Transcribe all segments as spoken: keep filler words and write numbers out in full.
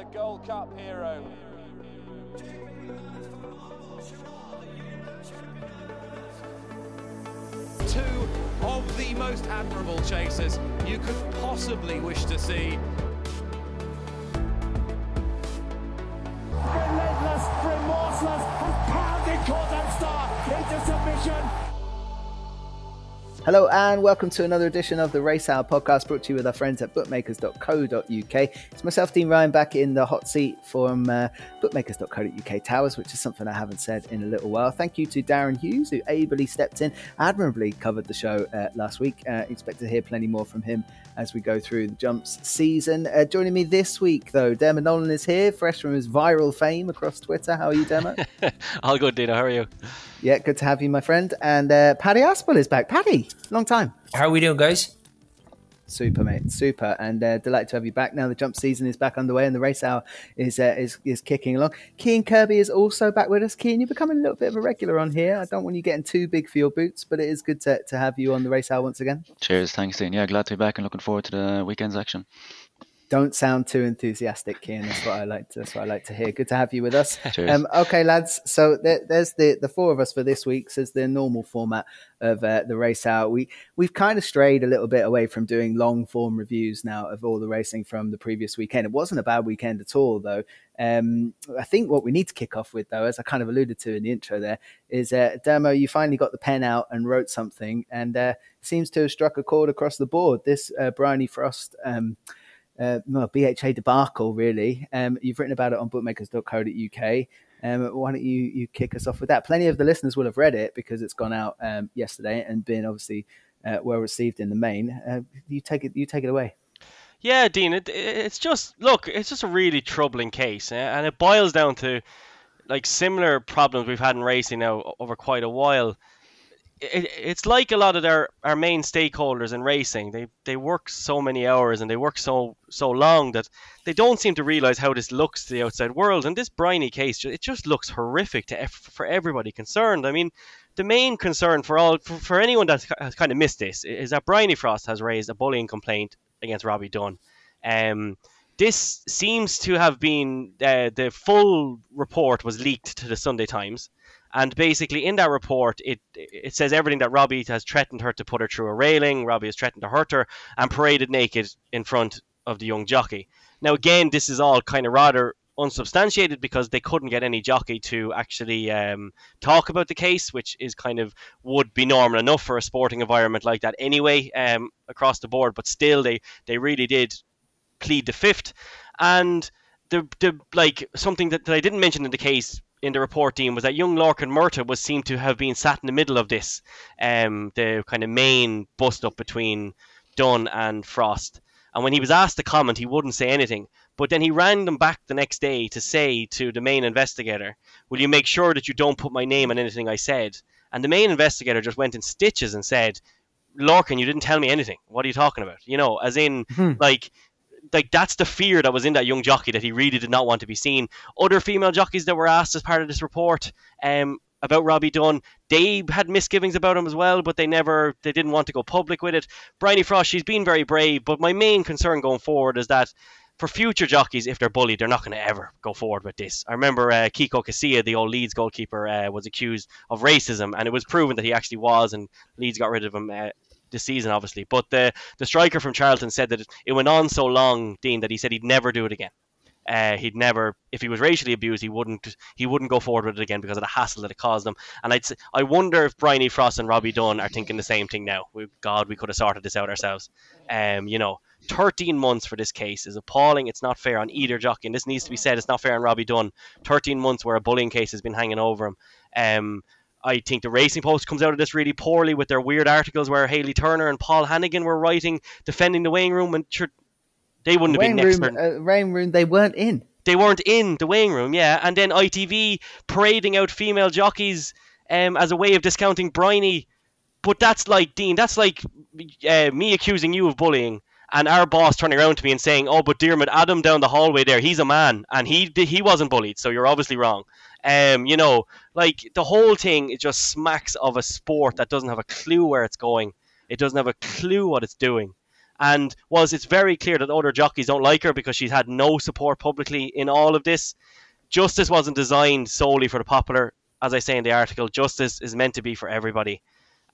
the Gold Cup hero. Two of the most admirable chasers you could possibly wish to see. Relentless, remorseless, and pounding Cordon Star into submission. Hello and welcome to another edition of the Race Hour podcast, brought to you with our friends at bookmakers dot co dot U K. It's myself, Dean Ryan, back in the hot seat from uh, bookmakers dot co dot U K Towers, which is something I haven't said in a little while. Thank you to Darren Hughes, who ably stepped in, admirably covered the show uh, last week. Uh, expect to hear plenty more from him as we go through the jumps season. Uh, joining me this week, though, Dermot Nolan is here, fresh from his viral fame across Twitter. How are you, Dermot? All good, Dino. How are you? Yeah, good to have you, my friend. And uh, Paddy Aspell is back. Paddy, long time. How are we doing, guys? Super, mate. Super. And uh, delighted to have you back. Now the jump season is back underway and the race hour is uh, is, is kicking along. Keen Kirby is also back with us. Keen, you're becoming a little bit of a regular on here. I don't want you getting too big for your boots, but it is good to, to have you on the race hour once again. Cheers. Thanks, Dean. Yeah, glad to be back and looking forward to the weekend's action. Don't sound too enthusiastic, Keen. That's what I like to, that's what I like to hear. Good to have you with us. Cheers. Um, okay, lads. So there, there's the, the four of us for this week. So it's the normal format of uh, the race hour. We, we've kind of strayed a little bit away from doing long form reviews now of all the racing from the previous weekend. It wasn't a bad weekend at all, though. Um, I think what we need to kick off with, though, as I kind of alluded to in the intro there, is uh, Dermo, you finally got the pen out and wrote something and uh, seems to have struck a chord across the board. This uh, Bryony Frost... Um, Uh, well, B H A debacle, really. Um, you've written about it on bookmakers dot co dot U K. Um, why don't you, you kick us off with that? Plenty of the listeners will have read it because it's gone out um, yesterday and been obviously uh, well received in the main. Uh, you take it. You take it away. Yeah, Dean. It, it's just look. It's just a really troubling case, and it boils down to like similar problems we've had in racing now over quite a while. It's like a lot of their, our main stakeholders in racing. They they work so many hours and they work so so long that they don't seem to realise how this looks to the outside world. And this Bryony case, it just looks horrific to for everybody concerned. I mean, the main concern for all for, for anyone that has kind of missed this is that Bryony Frost has raised a bullying complaint against Robbie Dunn. Um, this seems to have been uh, the full report was leaked to the Sunday Times. And basically, in that report, it it says everything that Robbie has threatened her to put her through a railing, Robbie has threatened to hurt her, and paraded naked in front of the young jockey. Now, again, this is all kind of rather unsubstantiated because they couldn't get any jockey to actually um, talk about the case, which is kind of would be normal enough for a sporting environment like that anyway, um, across the board. But still, they, they really did plead the fifth. And the the like something that, that I didn't mention in the case in the report, Dean, was that young Lorcan Murtagh was seen to have been sat in the middle of this, um, the kind of main bust-up between Dunn and Frost. And when he was asked to comment, he wouldn't say anything. But then he ran them back the next day to say to the main investigator, will you make sure that you don't put my name on anything I said? And the main investigator just went in stitches and said, Lorcan, you didn't tell me anything. What are you talking about? You know, as in, hmm. like... Like that's the fear that was in that young jockey, that he really did not want to be seen. Other female jockeys that were asked as part of this report um, about Robbie Dunn, they had misgivings about him as well, but they never, they didn't want to go public with it. Bryony Frost, she's been very brave, but my main concern going forward is that for future jockeys, if they're bullied, they're not going to ever go forward with this. I remember uh, Kiko Casilla, the old Leeds goalkeeper, uh, was accused of racism, and it was proven that he actually was, and Leeds got rid of him uh, this season, obviously. But the the striker from Charlton said that it went on so long, Dean, that he said he'd never do it again. Uh, he'd never, if he was racially abused, he wouldn't he wouldn't go forward with it again because of the hassle that it caused him. And I'd I wonder if Bryony Frost and Robbie Dunn are thinking the same thing now. We, God, we could have sorted this out ourselves. Um, you know, thirteen months for this case is appalling. It's not fair on either jockey, and this needs to be said. It's not fair on Robbie Dunn. thirteen months where a bullying case has been hanging over him. Um. I think the Racing Post comes out of this really poorly with their weird articles where Hayley Turner and Paul Hannigan were writing, defending the weighing room, and sure, they wouldn't the have been next. Room, uh, weighing room, they weren't in. They weren't in the weighing room, yeah. And then I T V parading out female jockeys um, as a way of discounting Bryony. But that's like, Dean, that's like uh, me accusing you of bullying and our boss turning around to me and saying, oh, but Dermot, Adam down the hallway there, he's a man, and he he wasn't bullied, so you're obviously wrong. Um, you know, like the whole thing, it just smacks of a sport that doesn't have a clue where it's going. It doesn't have a clue what it's doing. and was it's very clear that other jockeys don't like her because she's had no support publicly in all of this. Justice wasn't designed solely for the popular. As I say in the article, justice is meant to be for everybody.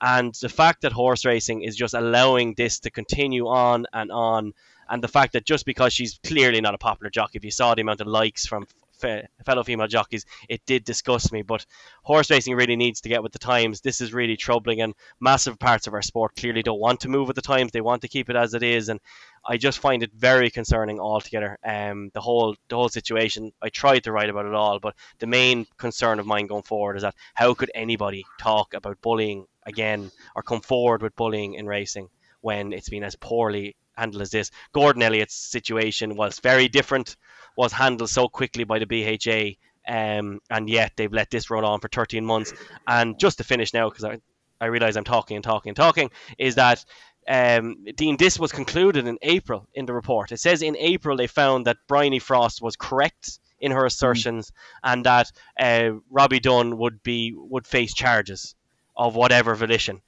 And the fact that horse racing is just allowing this to continue on and on, and the fact that just because she's clearly not a popular jockey, if you saw the amount of likes from fe- fellow female jockeys, it did disgust me. But horse racing really needs to get with the times. This is really troubling, and massive parts of our sport clearly don't want to move with the times. They want to keep it as it is, and I just find it very concerning altogether, um, the whole the whole situation. I tried to write about it all, but the main concern of mine going forward is that how could anybody talk about bullying again or come forward with bullying in racing when it's been as poorly handled as this? Gordon Elliott's situation was very different, was handled so quickly by the B H A, um, and yet they've let this run on for thirteen months. And just to finish now, because I, I realise I'm talking and talking and talking, is that Um, Dean, this was concluded in April in the report. It says in April they found that Bryony Frost was correct in her assertions, mm-hmm. and that uh, Robbie Dunn would be would face charges of whatever volition.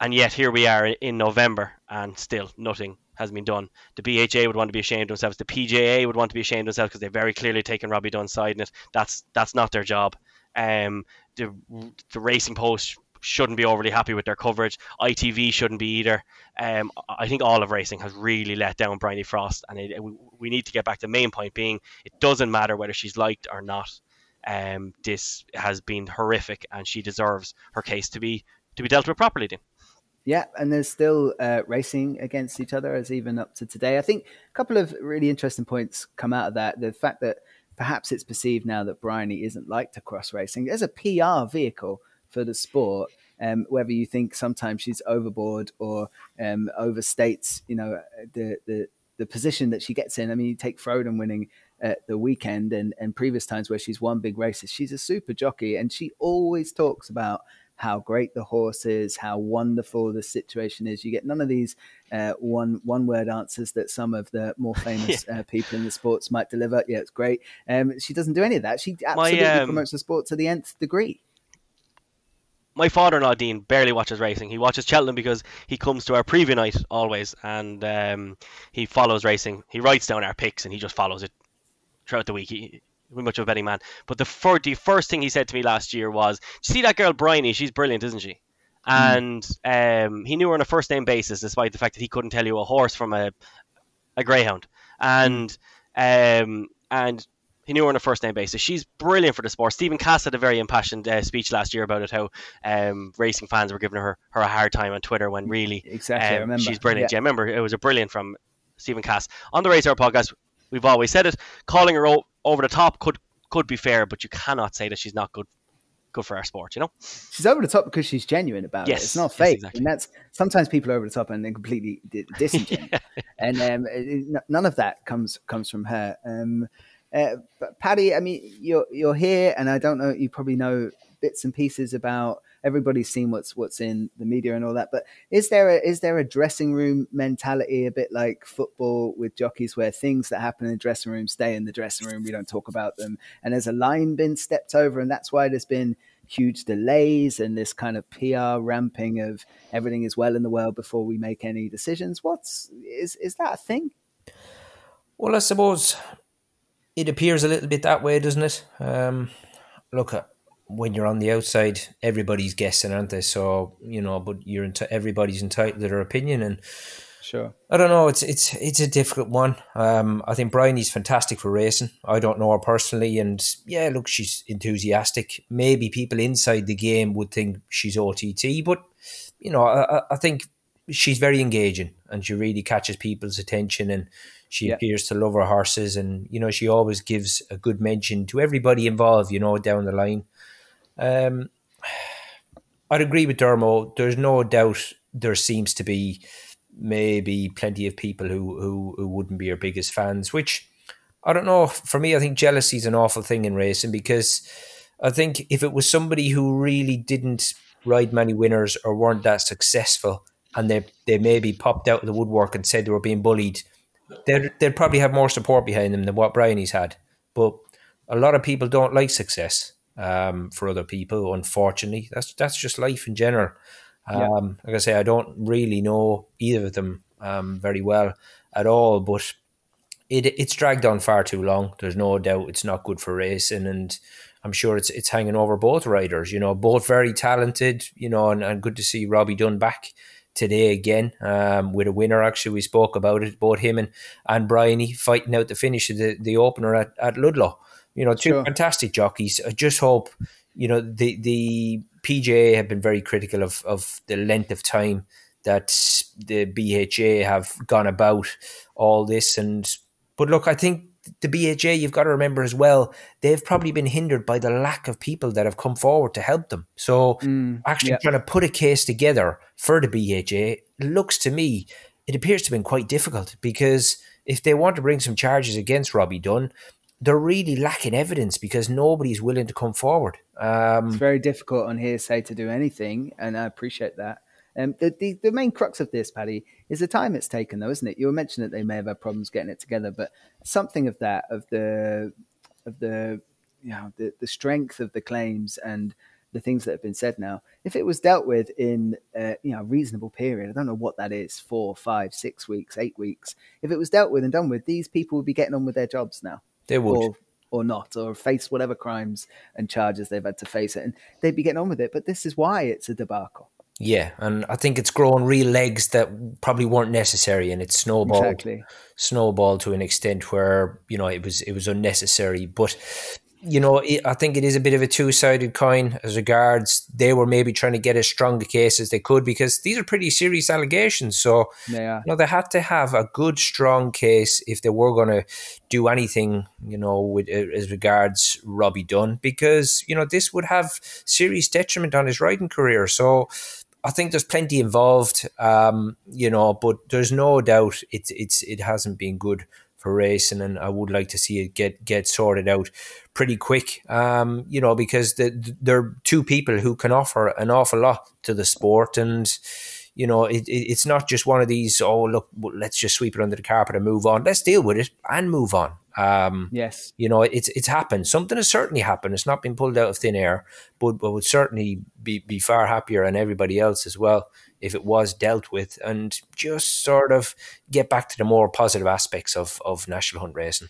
And yet here we are in November, and still nothing has been done. The B H A would want to be ashamed of themselves. The P J A would want to be ashamed of themselves because they've very clearly taken Robbie Dunn's side in it. That's that's not their job. Um, the the Racing Post shouldn't be overly happy with their coverage. I T V shouldn't be either. Um, I think all of racing has really let down Bryony Frost, and it, we, we need to get back to the main point being it doesn't matter whether she's liked or not. Um, this has been horrific, and she deserves her case to be to be dealt with properly, Dean. Yeah, and there's still uh, racing against each other as even up to today. I think a couple of really interesting points come out of that. The fact that perhaps it's perceived now that Bryony isn't liked across racing. There's a P R vehicle for the sport, um, whether you think sometimes she's overboard or um, overstates, you know, the, the the position that she gets in. I mean, you take Frodon winning at uh, the weekend and and previous times where she's won big races. She's a super jockey, and she always talks about how great the horse is, how wonderful the situation is. You get none of these uh, one one word answers that some of the more famous yeah. uh, people in the sports might deliver. Yeah, it's great. Um, she doesn't do any of that. She absolutely My, um... promotes the sport to the nth degree. My father-in-law, Dean, barely watches racing. He watches Cheltenham because he comes to our preview night always, and um, he follows racing. He writes down our picks, and he just follows it throughout the week. He, he's much of a betting man. But the, fir- the first thing he said to me last year was, "You see that girl, Bryony? She's brilliant, isn't she?" Mm. And um, he knew her on a first-name basis, despite the fact that he couldn't tell you a horse from a a greyhound. And um, and... He knew her on a first-name basis. She's brilliant for the sport. Stephen Cass had a very impassioned uh, speech last year about it, how um, racing fans were giving her, her a hard time on Twitter when really exactly, um, I remember. She's brilliant. Yeah. yeah, I remember. It was a brilliant from Stephen Cass. On the Race Hour podcast, we've always said it. Calling her o- over the top could, could be fair, but you cannot say that she's not good good for our sport, you know? She's over the top because she's genuine about yes, it. It's not fake. Yes, exactly. And that's sometimes people are over the top and then completely disingenuous. yeah. And um, it, none of that comes comes from her. Um Uh, but Paddy, I mean, you're you're here, and I don't know. You probably know bits and pieces about. Everybody's seen what's what's in the media and all that. But is there a, is there a dressing room mentality, a bit like football with jockeys, where things that happen in the dressing room stay in the dressing room? We don't talk about them, and there's a line been stepped over, and that's why there's been huge delays and this kind of P R ramping of everything is well in the world before we make any decisions. What's is is that a thing? Well, I suppose. It appears a little bit that way, doesn't it? Um, look, when you're on the outside, everybody's guessing, aren't they? So, you know, but you're enti- everybody's entitled to their opinion. And sure, I don't know. It's it's it's a difficult one. Um, I think Bryony's fantastic for racing. I don't know her personally. And yeah, look, she's enthusiastic. Maybe people inside the game would think she's O T T. But, you know, I, I think she's very engaging and she really catches people's attention and she yeah. appears to love her horses, and you know she always gives a good mention to everybody involved. You know, down the line, um, I'd agree with Dermo. There's no doubt there seems to be maybe plenty of people who, who who wouldn't be her biggest fans. Which I don't know. For me, I think jealousy is an awful thing in racing because I think if it was somebody who really didn't ride many winners or weren't that successful, and they they maybe popped out of the woodwork and said they were being bullied. They'd, they'd probably have more support behind them than what Bryony's had. But a lot of people don't like success um, for other people, unfortunately. That's that's just life in general. Um, yeah. Like I say, I don't really know either of them um, very well at all, but it it's dragged on far too long. There's no doubt it's not good for racing, and I'm sure it's it's hanging over both riders, you know, both very talented, you know, and, and good to see Robbie Dunn back today again um, with a winner. Actually, we spoke about it, both him and, and Bryony fighting out the finish of the, the opener at, at Ludlow. You know, two sure. fantastic jockeys. I just hope, you know, the the P G A have been very critical of, of the length of time that the B H A have gone about all this. And but look, I think the B H A, you've got to remember as well, they've probably been hindered by the lack of people that have come forward to help them. So mm, actually yeah. trying to put a case together for the B H A, looks to me, it appears to have been quite difficult, because if they want to bring some charges against Robbie Dunn, they're really lacking evidence because nobody's willing to come forward. Um, it's very difficult on hearsay to do anything, and I appreciate that. Um, the, the, the main crux of this, Paddy, is the time it's taken, though, isn't it? You mentioned that they may have had problems getting it together, but something of that, of the, of the, you know, the, the strength of the claims and the things that have been said now, if it was dealt with in a, you know, a reasonable period, I don't know what that is, four, five, six weeks, eight weeks. If it was dealt with and done with, these people would be getting on with their jobs now. They would. Or, or not, or face whatever crimes and charges they've had to face it. And they'd be getting on with it. But this is why it's a debacle. Yeah, and I think it's grown real legs that probably weren't necessary, and it snowballed, exactly. snowballed to an extent where, you know, it was it was unnecessary. But, you know, it, I think it is a bit of a two-sided coin as regards they were maybe trying to get as strong a case as they could, because these are pretty serious allegations. So, yeah. you know, they had to have a good, strong case if they were going to do anything, you know, with as regards Robbie Dunn, because, you know, this would have serious detriment on his riding career. So I think there's plenty involved, um, you know, but there's no doubt it's it's it hasn't been good for racing, and I would like to see it get get sorted out pretty quick, um, you know, because the, the, there are two people who can offer an awful lot to the sport, and you know, it, it it's not just one of these, oh look, let's just sweep it under the carpet and move on. Let's deal with it and move on. Um, yes, you know, it's it's happened. Something has certainly happened. It's not been pulled out of thin air, but, but would certainly be, be far happier, and everybody else as well, if it was dealt with, and just sort of get back to the more positive aspects of, of National Hunt racing.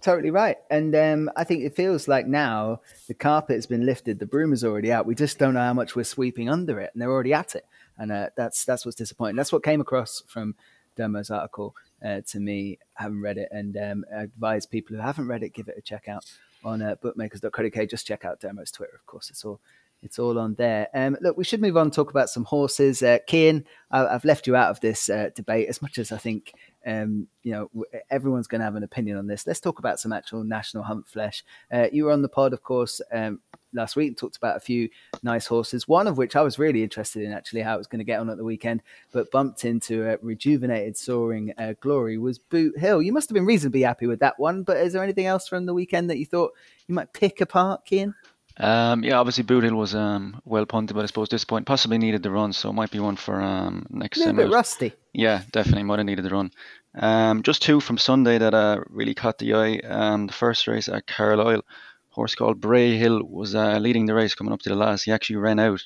Totally right. And um, I think it feels like now the carpet has been lifted, the broom is already out. We just don't know how much we're sweeping under it, and they're already at it. And uh, that's that's what's disappointing. That's what came across from Dermot's article. Uh, to me, I haven't read it, and um, I advise people who haven't read it, give it a check out on uh, bookmakers dot co dot U K. Just check out Dermot's Twitter, of course. It's all it's all on there. Um, look, we should move on and talk about some horses. Uh, Cian, I, I've left you out of this uh, debate as much as I think um, you know everyone's going to have an opinion on this. Let's talk about some actual National Hunt flesh. Uh, you were on the pod, of course, um, last week, talked about a few nice horses, one of which I was really interested in, actually, how it was going to get on at the weekend, but bumped into a rejuvenated soaring uh, glory was Boot Hill. You must have been reasonably happy with that one, but is there anything else from the weekend that you thought you might pick apart, Cian? Um, yeah, obviously Boot Hill was um, well punted, but I suppose at this point possibly needed the run, so it might be one for um, next time. A little bit rusty. Yeah, definitely might have needed the run. Um, just two from Sunday that uh, really caught the eye. Um, the first race at Carlisle, horse called Bray Hill was uh, leading the race coming up to the last. He actually ran out.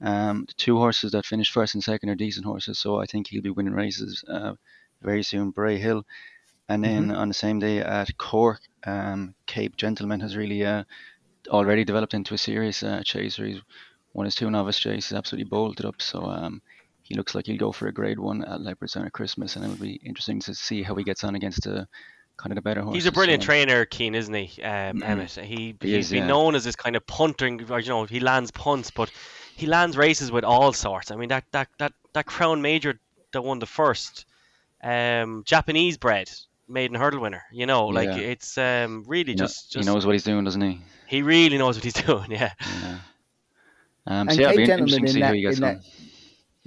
Um, the two horses that finished first and second are decent horses, so I think he'll be winning races uh, very soon, Bray Hill. And then mm-hmm. on the same day at Cork, um, Cape Gentleman has really uh, already developed into a serious uh, chaser. He's won his two novice chases, absolutely bolted up, so um, he looks like he'll go for a grade one at Leopardstown at Christmas, and it'll be interesting to see how he gets on against the kind of the better horse. He's a brilliant so. trainer, Keane, isn't he? Um, mm. Emmett. He, he he's is, been yeah. known as this kind of punting, or, you know, he lands punts, but he lands races with all sorts. I mean, that that that, that Crown Major that won the first, um, Japanese bred maiden hurdle winner. You know, like yeah. it's um, really you know, just, just he knows what he's doing, doesn't he? He really knows what he's doing. Yeah. yeah. Um, so yeah, it'll be interesting to see that, who he gets on.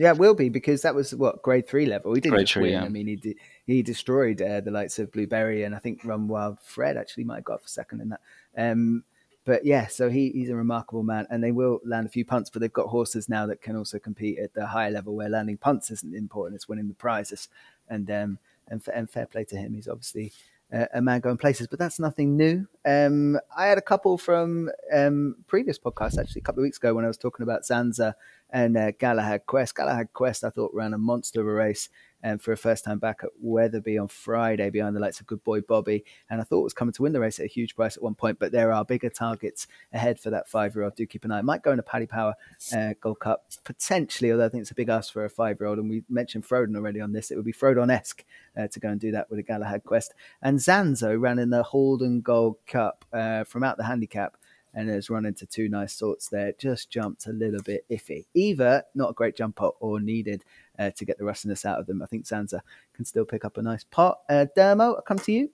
Yeah, it will be, because that was, what, grade three level. He didn't grade just win. Three, yeah. I mean, he did, he destroyed uh, the likes of Blueberry, and I think Run Wild Fred actually might have got for second in that. Um, but yeah, so he, he's a remarkable man, and they will land a few punts, but they've got horses now that can also compete at the higher level where landing punts isn't important, it's winning the prizes. And um, and, and fair play to him. He's obviously uh, a man going places, but that's nothing new. Um, I had a couple from um, previous podcasts, actually, a couple of weeks ago when I was talking about Zanza and uh, Galahad Quest. Galahad Quest, I thought, ran a monster of a race um, for a first time back at Wetherby on Friday behind the likes of Good Boy Bobby. And I thought it was coming to win the race at a huge price at one point, but there are bigger targets ahead for that five-year-old. Do keep an eye. It might go in a Paddy Power uh, Gold Cup, potentially, although I think it's a big ask for a five-year-old. And we mentioned Frodon already on this. It would be Frodon-esque uh, to go and do that with a Galahad Quest. And Zanzo ran in the Holden Gold Cup uh, from out the handicap, and has run into two nice sorts there. Just jumped a little bit iffy. Either not a great jumper or needed uh, to get the rustiness out of them. I think Zanza can still pick up a nice pot. Uh, Dermo, I'll come to you.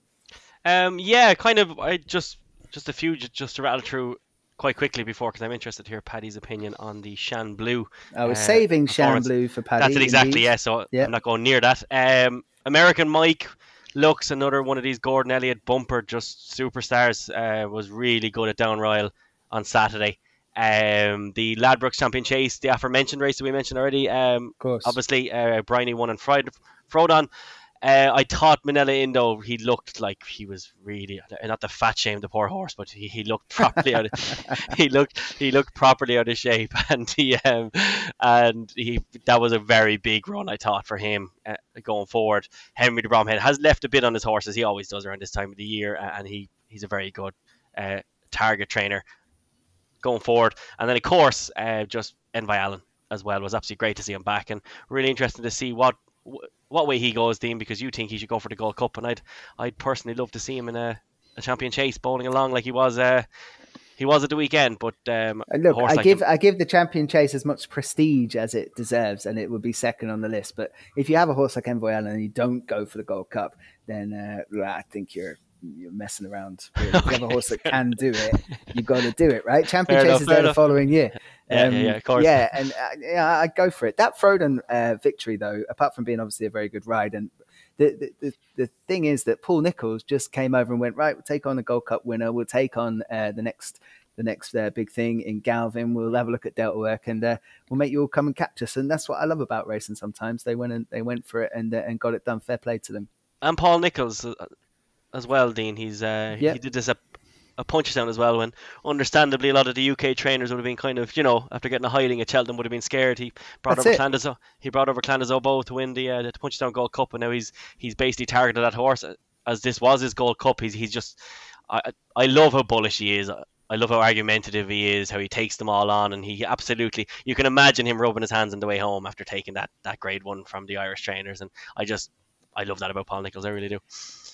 Um, yeah, kind of. I just just a few just to rattle through quite quickly before, because I'm interested to hear Paddy's opinion on the Shan Blue. I was uh, saving Shan Blue for Paddy. That's it, exactly. Yeah, so yep. I'm not going near that. Um, American Mike looks another one of these Gordon Elliott bumper just superstars. Uh, was really good at Down Royal on Saturday. Um, the Ladbrokes Champion Chase, the aforementioned race that we mentioned already. Um, of course, obviously, uh, Bryony won on Friday. Frodon. Uh, I thought Manila Indo, he looked like he was really, not to fat shame the poor horse, but he, he looked properly out of, he looked he looked properly out of shape, and he um, and he that was a very big run, I thought, for him uh, going forward. Henry de Bromhead has left a bit on his horse, as he always does around this time of the year, and he he's a very good uh, target trainer going forward. And then of course, uh, just Envoi Allen as well. It was absolutely great to see him back, and really interesting to see what. What way he goes, Dean? Because you think he should go for the Gold Cup, and I'd, I'd personally love to see him in a, a Champion Chase, bowling along like he was, uh, he was at the weekend. But um, look, I like give, him. I give the Champion Chase as much prestige as it deserves, and it would be second on the list. But if you have a horse like Envoi Allen and you don't go for the Gold Cup, then uh, I think you're. You're messing around. Really. Okay. If you have a horse that can do it, you've got to do it, right? Champion fair Chase enough, is there enough. The following year. Um, yeah, yeah, yeah, of course. Yeah, and uh, yeah, I'd go for it. That Frodon uh, victory, though, apart from being obviously a very good ride, and the the, the the thing is that Paul Nicholls just came over and went, right, we'll take on the Gold Cup winner. We'll take on uh, the next the next uh, big thing in Galvin. We'll have a look at Delta Work, and uh, we'll make you all come and catch us. And that's what I love about racing sometimes. They went and they went for it and, uh, and got it done. Fair play to them. And Paul Nicholls... Uh, as well, Dean. He's uh, yep. He did this a, a punch sound as well, when understandably a lot of the U K trainers would have been kind of, you know, after getting a hiding at Cheltenham would have been scared. He brought That's over Clandes, he brought over Clandes Oboe to win the uh, the punch down Gold Cup, and now he's he's basically targeted that horse as this was his Gold Cup. He's he's just I I love how bullish he is. I love how argumentative he is, how he takes them all on, and he absolutely, you can imagine him rubbing his hands on the way home after taking that that grade one from the Irish trainers, and I just. I love that about Paul Nicholls. I really do.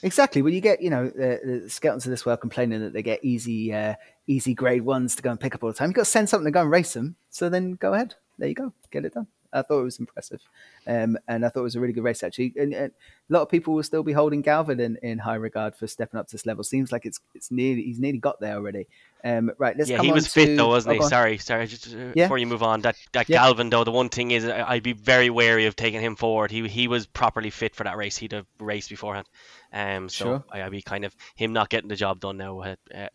Exactly. Well, you get, you know, the, the Skeltons of this world complaining that they get easy uh, easy grade ones to go and pick up all the time. You've got to send something to go and race them. So then go ahead. There you go. Get it done. I thought it was impressive. Um, and I thought it was a really good race, actually. And, and a lot of people will still be holding Galvin in, in high regard for stepping up to this level. Seems like it's it's nearly he's nearly got there already. Um, right, let's yeah, come he was on fit to, though, wasn't he? On. Sorry, sorry. Just, uh, yeah. Before you move on, that, that yeah. Galvin though, the one thing is, I'd be very wary of taking him forward. He he was properly fit for that race. He'd have raced beforehand. Um, so sure. I, I'd be kind of him not getting the job done now. Uh, uh,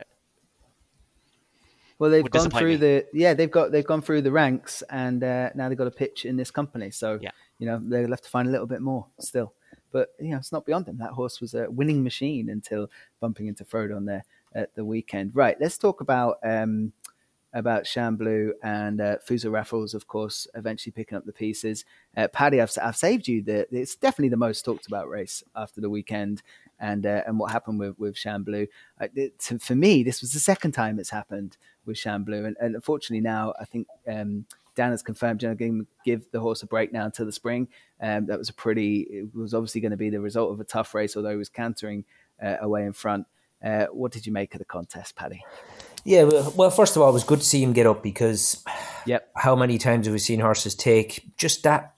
well, they've gone through me. the yeah, they've got they've gone through the ranks, and uh, now they've got a pitch in this company. So yeah. you know they'll have to find a little bit more still. But you know it's not beyond them. That horse was a winning machine until bumping into Frodon there at the weekend. Right, let's talk about um, about Shan Blue and uh, Fusa Raffles, of course, eventually picking up the pieces. Uh, Paddy, I've, I've saved you. The, it's definitely the most talked about race after the weekend, and uh, and what happened with with Shan Blue. I, it, to, for me, this was the second time it's happened with Shan Blue, and, and unfortunately now I think um, Dan has confirmed you're going to give the horse a break now until the spring. Um, that was a pretty. It was obviously going to be the result of a tough race, although he was cantering uh, away in front. Uh, what did you make of the contest, Paddy? Yeah, well, first of all, it was good to see him get up because yep. how many times have we seen horses take just that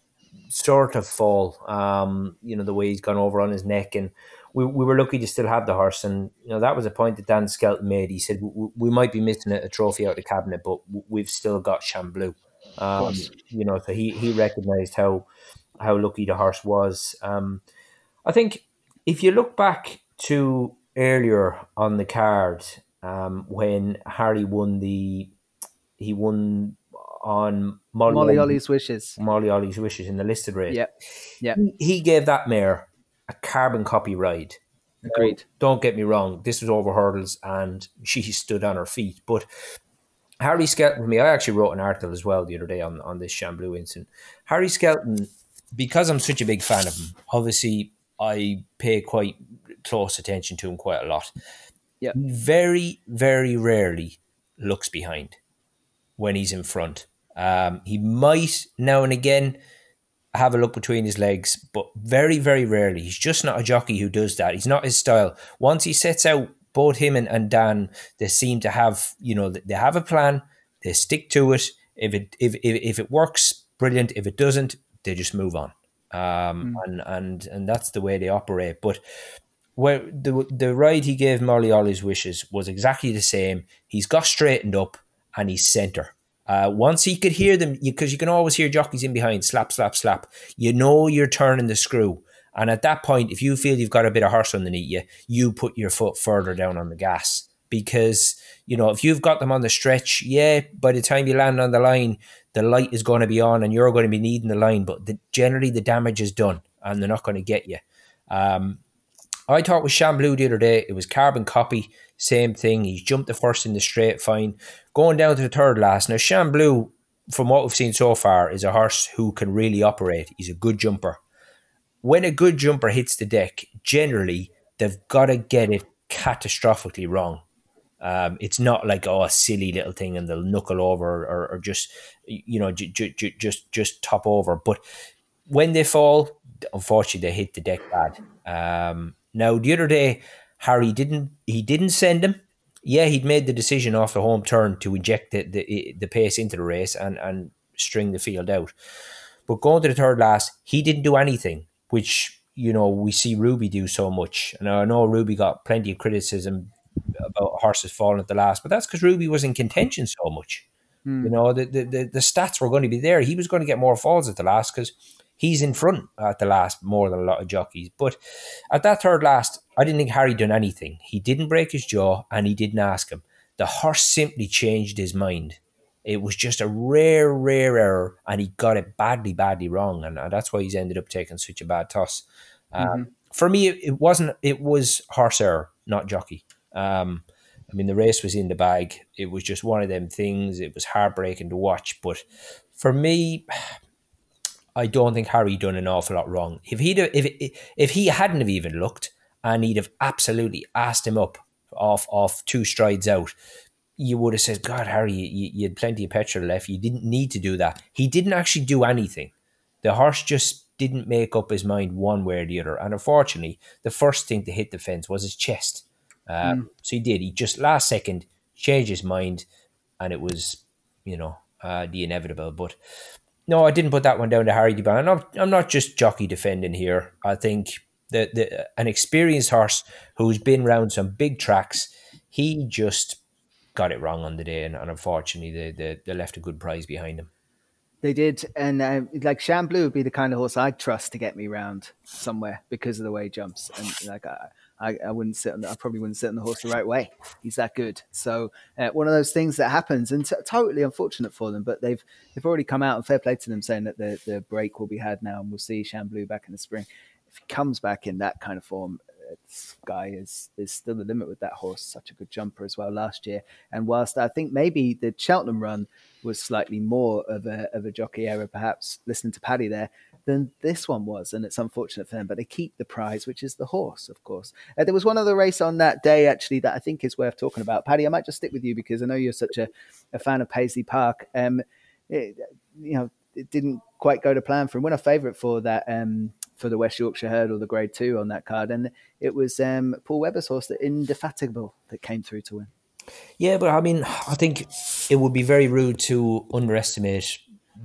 sort of fall? Um, you know, the way he's gone over on his neck. And we, we were lucky to still have the horse. And, you know, that was a point that Dan Skelton made. He said, we, we might be missing a trophy out of the cabinet, but we've still got Shan Blue. Um, you know, so he, he recognised how, how lucky the horse was. Um, I think if you look back to... earlier on the card, um, when Harry won the, he won on Molly, Molly Ollie's Wishes. Molly Ollie's Wishes in the listed race. Yeah, yeah. He gave that mare a carbon copy ride. Agreed. Don't, don't get me wrong. This was over hurdles, and she stood on her feet. But Harry Skelton, for me, I actually wrote an article as well the other day on on this Shan Blue incident. Harry Skelton because I'm such a big fan of him, obviously I pay quite close attention to him quite a lot. Yeah. Very, very rarely looks behind when he's in front. Um, he might now and again have a look between his legs, but very, very rarely. He's just not a jockey who does that. He's not his style. Once he sets out, both him and, and Dan, they seem to have, you know, they have a plan. They stick to it. If it if if, if it works, brilliant. If it doesn't, they just move on. Um, mm. and, and and that's the way they operate. But where the the ride he gave Molly All His Wishes was exactly the same. He's got straightened up and he's centre. Uh, once he could hear them, because you, you can always hear jockeys in behind, slap, slap, slap. You know you're turning the screw. And at that point, if you feel you've got a bit of horse underneath you, you put your foot further down on the gas. Because, you know, if you've got them on the stretch, yeah, by the time you land on the line, the light is going to be on and you're going to be needing the line. But the, generally the damage is done and they're not going to get you. Um, I thought with Shan Blue the other day, it was carbon copy. Same thing. He's jumped the first in the straight, fine. Going down to the third last. Now, Shan Blue, from what we've seen so far, is a horse who can really operate. He's a good jumper. When a good jumper hits the deck, generally, they've got to get it catastrophically wrong. Um, it's not like, oh, a silly little thing and they'll knuckle over or, or just, you know, j- j- j- just just top over. But when they fall, unfortunately, they hit the deck bad. Um, now, the other day, Harry didn't, he didn't send him. Yeah, he'd made the decision off the home turn to inject the, the, the pace into the race and, and string the field out. But going to the third last, he didn't do anything, which, you know, we see Ruby do so much. And I know Ruby got plenty of criticism about horses falling at the last, but that's because Ruby was in contention so much. Mm. You know, the, the, the, the stats were going to be there. He was going to get more falls at the last because he's in front at the last more than a lot of jockeys. But at that third last, I didn't think Harry done anything. He didn't break his jaw and he didn't ask him. The horse simply changed his mind. It was just a rare, rare error, and he got it badly, badly wrong, and that's why he's ended up taking such a bad toss. Um, mm-hmm. For me, it, it wasn't. It was horse error, not jockey. Um, I mean, the race was in the bag. It was just one of them things. It was heartbreaking to watch, but for me, I don't think Harry done an awful lot wrong. If he if if he hadn't have even looked, and he'd have absolutely asked him up off off two strides out, you would have said, God, Harry, you, you had plenty of petrol left. You didn't need to do that. He didn't actually do anything. The horse just didn't make up his mind one way or the other. And unfortunately, the first thing to hit the fence was his chest. Um, mm. So he did. He just last second changed his mind, and it was, you know, uh, the inevitable. But no, I didn't put that one down to Harry DeBan. I'm not, I'm not just jockey defending here. I think that the, an experienced horse who's been round some big tracks, he just got it wrong on the day, and, and unfortunately they, they they left a good prize behind them. They did, and uh, like Shan Blue would be the kind of horse I'd trust to get me round somewhere because of the way he jumps, and like I I, I wouldn't sit on the, I probably wouldn't sit on the horse the right way. He's that good. So uh, one of those things that happens, and t- totally unfortunate for them, but they've they've already come out, and fair play to them, saying that the, the break will be had now, and we'll see Shan Blue back in the spring. If he comes back in that kind of form, Sky is is still the limit with that horse. Such a good jumper as well last year. And whilst I think maybe the Cheltenham run was slightly more of a of a jockey error, perhaps listening to Paddy there, than this one was, and it's unfortunate for them. But they keep the prize, which is the horse, of course. Uh, there was one other race on that day actually that I think is worth talking about. Paddy, I might just stick with you because I know you're such a, a fan of Paisley Park. Um, it, you know, it didn't quite go to plan for him. We're a favourite for that. Um, for the West Yorkshire Hurdle, the grade two on that card. And it was um, Paul Webber's horse, the Indefatigable, that came through to win. Yeah, but I mean, I think it would be very rude to underestimate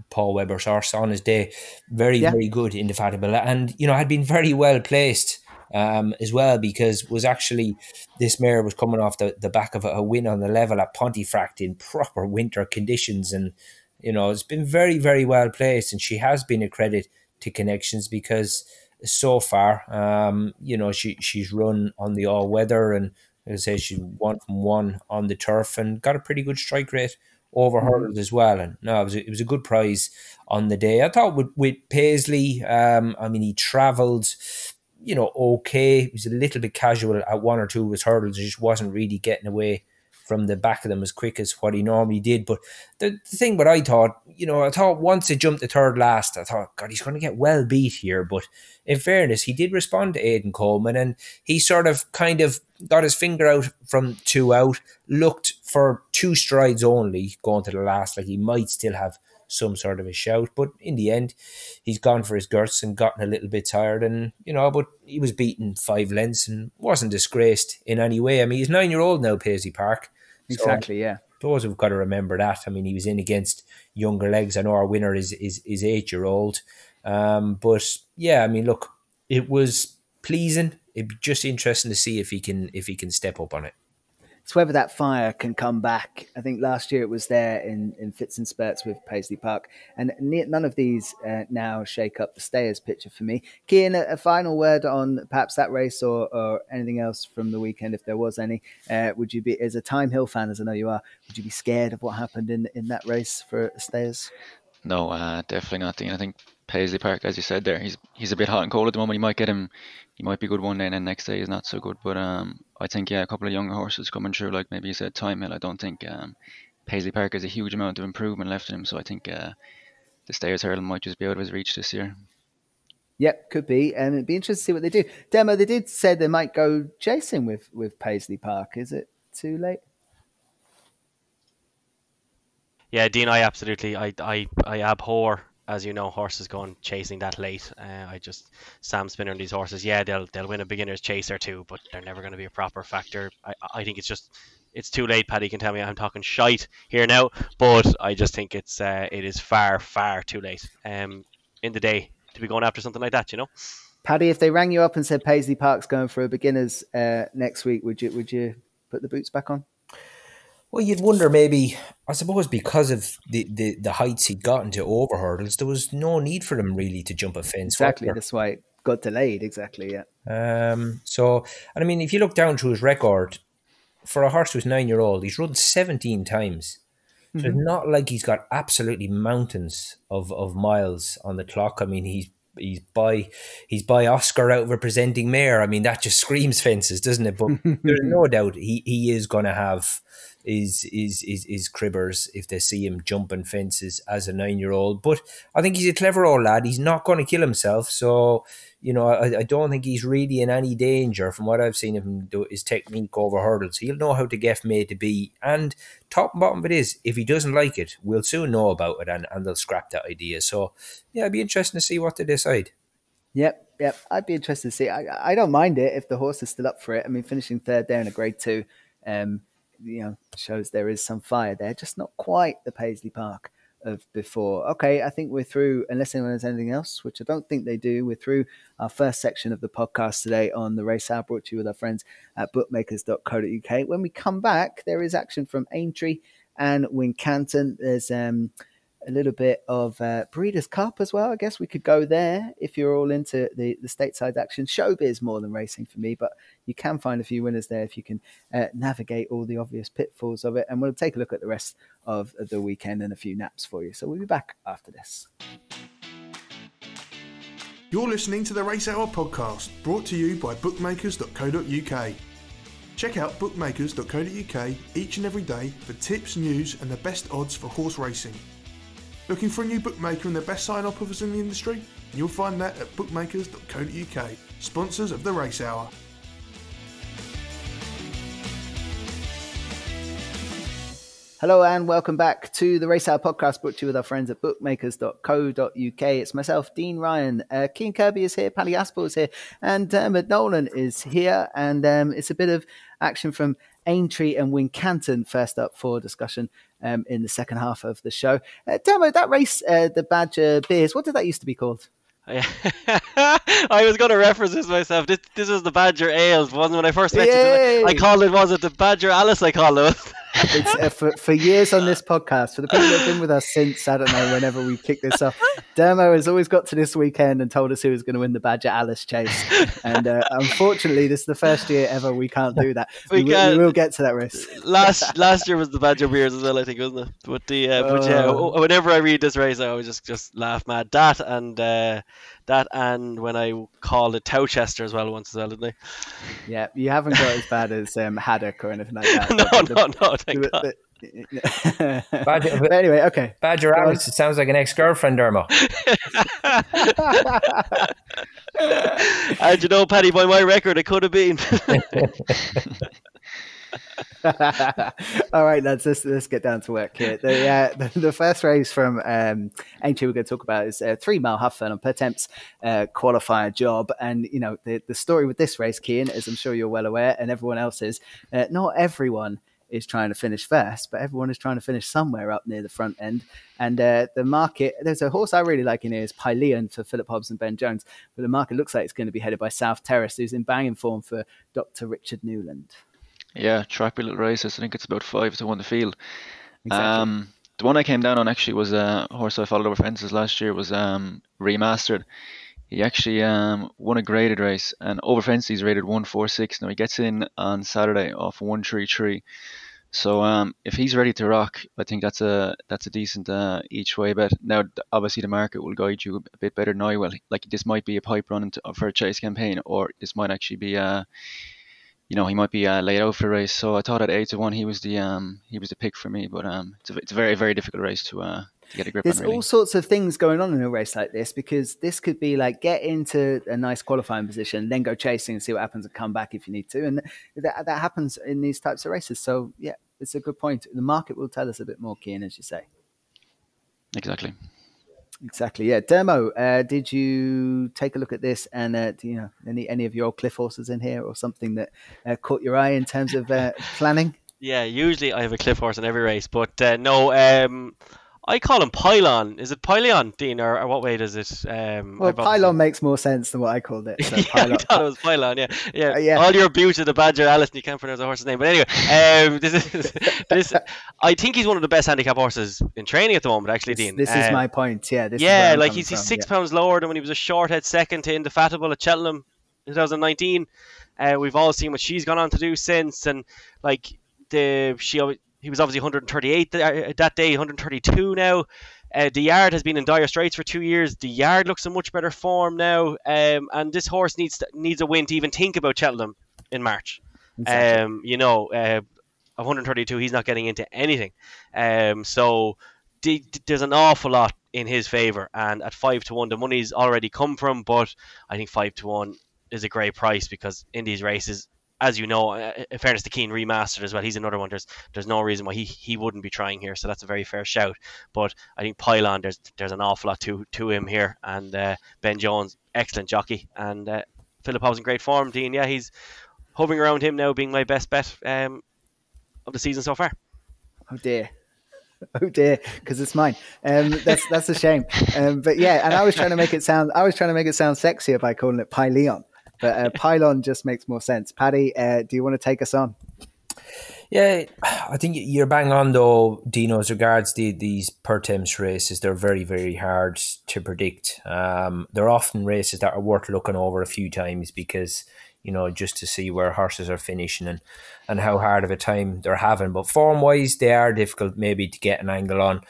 Paul Webber's horse on his day. Very, yeah. very good Indefatigable. And, you know, had been very well placed um, as well, because was actually, this mare was coming off the, the back of a, a win on the level at Pontefract in proper winter conditions. And, you know, it's been very, very well placed. And she has been a credit to Connections, because so far, um, you know, she she's run on the all weather, and as I say, she won from one on the turf and got a pretty good strike rate over hurdles as well. And no, it was a, it was a good prize on the day. I thought with with Paisley, um, I mean, he travelled, you know, okay. He was a little bit casual at one or two of his hurdles. He just wasn't really getting away from the back of them as quick as what he normally did. But the, the thing what I thought, you know, I thought once it jumped the third last, I thought, God, he's going to get well beat here. But in fairness, he did respond to Aidan Coleman, and he sort of kind of got his finger out from two out, looked for two strides only going to the last, like he might still have some sort of a shout. But in the end, he's gone for his girts and gotten a little bit tired, and you know, but he was beaten five lengths and wasn't disgraced in any way. I mean, he's nine year old now, Paisley Park. Exactly, so yeah. Those who've got to remember that. I mean, he was in against younger legs. I know our winner is is, is eight year old. Um, but yeah, I mean, look, it was pleasing. It'd be just interesting to see if he can if he can step up on it. It's whether that fire can come back. I think last year it was there in, in fits and spurts with Paisley Park. And none of these uh, now shake up the stayers picture for me. Cian, a, a final word on perhaps that race or, or anything else from the weekend, if there was any. Uh, would you be, as a Time Hill fan, as I know you are, would you be scared of what happened in, in that race for stayers? No, uh, definitely not, Dean. I think Paisley Park, as you said there, he's he's a bit hot and cold at the moment. You might get him. He might be good one day, and then next day he's not so good. But um, I think, yeah, a couple of younger horses coming through, like maybe you said, Time Hill. I don't think um, Paisley Park has a huge amount of improvement left in him. So I think uh, the stayers hurdle might just be out of his reach this year. Yep, could be. And it'd be interesting to see what they do. Demo, they did say they might go chasing with, with Paisley Park. Is it too late? Yeah, Dean, I absolutely, I, I, I abhor, as you know, horses going chasing that late. Uh, I just Sam Spinner and these horses. Yeah, they'll they'll win a beginner's chase or two, but they're never going to be a proper factor. I, I think it's just it's too late. Paddy can tell me I'm talking shite here now, but I just think it's uh, it is far far too late. Um, in the day to be going after something like that, you know. Paddy, if they rang you up and said Paisley Park's going for a beginner's uh, next week, would you would you put the boots back on? Well, you'd wonder maybe, I suppose, because of the, the, the heights he'd gotten to over hurdles, there was no need for him really to jump a fence. Exactly, whatsoever. That's why it got delayed, exactly, yeah. Um. So, and I mean, if you look down through his record, for a horse who's nine-year-old, he's run seventeen times. So mm-hmm. It's not like he's got absolutely mountains of, of miles on the clock. I mean, he's He's by, he's by Oscar out of a presenting mare. I mean, that just screams fences, doesn't it? But there's no doubt he, he is going to have his, his, his, his cribbers if they see him jumping fences as a nine-year-old. But I think he's a clever old lad. He's not going to kill himself. So, you know, I, I don't think he's really in any danger from what I've seen him do, his technique over hurdles. He'll know how to get made to be. And top and bottom of it is, if he doesn't like it, we'll soon know about it and, and they'll scrap that idea. So, yeah, it'd be interesting to see what they decide. Yep, yep. I'd be interested to see. I, I don't mind it if the horse is still up for it. I mean, finishing third there in a grade two, um, you know, shows there is some fire there. Just not quite the Paisley Park of before. Okay, I think we're through, unless anyone has anything else, which I don't think they do. We're through our first section of the podcast today on the Race Hour, brought to you with our friends at bookmakers dot co dot uk. When we come back, there is action from Aintree and Wincanton. There's um, a little bit of uh, Breeders' Cup as well. I guess we could go there if you're all into the, the stateside action. Showbiz more than racing for me, but you can find a few winners there if you can uh, navigate all the obvious pitfalls of it. And we'll take a look at the rest of the weekend and a few naps for you. So we'll be back after this. You're listening to the Race Hour podcast, brought to you by bookmakers dot co dot uk. Check out bookmakers dot co dot uk each and every day for tips, news, and the best odds for horse racing. Looking for a new bookmaker and the best sign-up offers in the industry? You'll find that at bookmakers dot co dot uk, sponsors of the Race Hour. Hello and welcome back to the Race Hour podcast, brought to you with our friends at bookmakers dot co dot uk. It's myself, Dean Ryan. Uh, Keen Kirby is here, Paddy Aspell is here, and Dermot Nolan is here. And um, it's a bit of action from Aintree and Wincanton first up for discussion um, in the second half of the show. Uh, Dermot, that race, uh, the Badger Bears, what did that used to be called? I was going to reference this myself. This this was the Badger Ales, wasn't it? When I first met Yay. you, I called it, was it the Badger Alice I called it? It's, uh, for, for years on this podcast, for the people that have been with us since, I don't know, whenever we kick this off, Dermo has always got to this weekend and told us who was going to win the Badger Alice chase. And uh, unfortunately, this is the first year ever we can't do that. We, we, will, we will get to that race. Last last year was the Badger Bears as well, I think, wasn't it? But, the, uh, oh. but yeah, whenever I read this race, I always just, just laugh mad. That and uh, that, and when I called it Towchester as well once as well, didn't I? Yeah, you haven't got as bad as um, Haddock or anything like that. no, the, no, no, thank the, God. The, Badger, but anyway, okay. Badger Alice, it sounds like an ex-girlfriend, Dermo. And you know, Paddy, by my record, it could have been. All right, lads, let's, let's get down to work here. The, uh, the, the first race from um, Aintree we're going to talk about is a three-mile half furlong per temps uh, qualifier job. And, you know, the, the story with this race, Cian, as I'm sure you're well aware, and everyone else is, uh, not everyone is trying to finish first, but everyone is trying to finish somewhere up near the front end. And uh, the market, there's a horse I really like in here, is Pileon for Philip Hobbs and Ben Jones, but the market looks like it's going to be headed by South Terrace, who's in banging form for Doctor Richard Newland. Yeah, trappy little races. I think it's about five to one the field. Exactly. Um, the one I came down on actually was a horse I followed over fences last year, was um, Remastered. He actually um, won a graded race, and over fence he's rated one four six. Now he gets in on Saturday off one three three. So um, if he's ready to rock, I think that's a that's a decent uh, each way bet. Now obviously the market will guide you a bit better than I will. Like, this might be a pipe run into, for a chase campaign, or this might actually be uh you know he might be uh, laid out for the race. So I thought at eight to one he was the um he was the pick for me, but um it's a, it's a very very difficult race to uh. Get a grip There's on, really. All sorts of things going on in a race like this, because this could be like get into a nice qualifying position, then go chasing and see what happens and come back if you need to. And that, that happens in these types of races. So, yeah, it's a good point. The market will tell us a bit more, Cian, as you say. Exactly. Exactly, yeah. Dermo, uh, did you take a look at this, and uh, do you know any, any of your old cliff horses in here or something that uh, caught your eye in terms of uh, planning? Yeah, usually I have a cliff horse in every race, but uh, no... Um... I call him Pileon. Is it Pileon, Dean, or, or what way does it? Um, well, Pileon makes more sense than what I called it. So yeah, Pileon. I thought it was Pileon, yeah. yeah. Uh, yeah. All your abuse of the Badger Alice, and you can't pronounce the horse's name. But anyway, um, this is, this, I think he's one of the best handicap horses in training at the moment, actually, Dean. This, this uh, is my point, yeah. This yeah, is like he's, he's six yeah. pounds lower than when he was a short head second to Indefatigable at Cheltenham in twenty nineteen. Uh, we've all seen what she's gone on to do since, and like the she always... He was obviously one thirty-eight that day, one thirty-two now. Uh, the yard has been in dire straits for two years. The yard looks in much better form now. Um, and this horse needs to, needs a win to even think about Cheltenham in March. Exactly. Um, you know, uh, one thirty-two, he's not getting into anything. Um, so the, the, there's an awful lot in his favour. And at five to one, the money's already come from. But I think five to one is a great price, because in these races, as you know, in fairness to Keen, Remastered as well, he's another one. There's there's no reason why he, he wouldn't be trying here, so that's a very fair shout. But I think Pileon, there's there's an awful lot to to him here, and uh, Ben Jones, excellent jockey, and uh, Philip Hobbs in great form. Dean, yeah, he's hovering around him now, being my best bet um, of the season so far. Oh dear. Oh dear, because it's mine. Um, that's that's a shame. Um, but yeah, and I was trying to make it sound I was trying to make it sound sexier by calling it Pileon. But uh, Pileon just makes more sense. Paddy, uh, do you want to take us on? Yeah, I think you're bang on though, Dino, as regards the, these per temps races. They're very, very hard to predict. Um, they're often races that are worth looking over a few times, because, you know, just to see where horses are finishing and, and how hard of a time they're having. But form-wise, they are difficult maybe to get an angle on.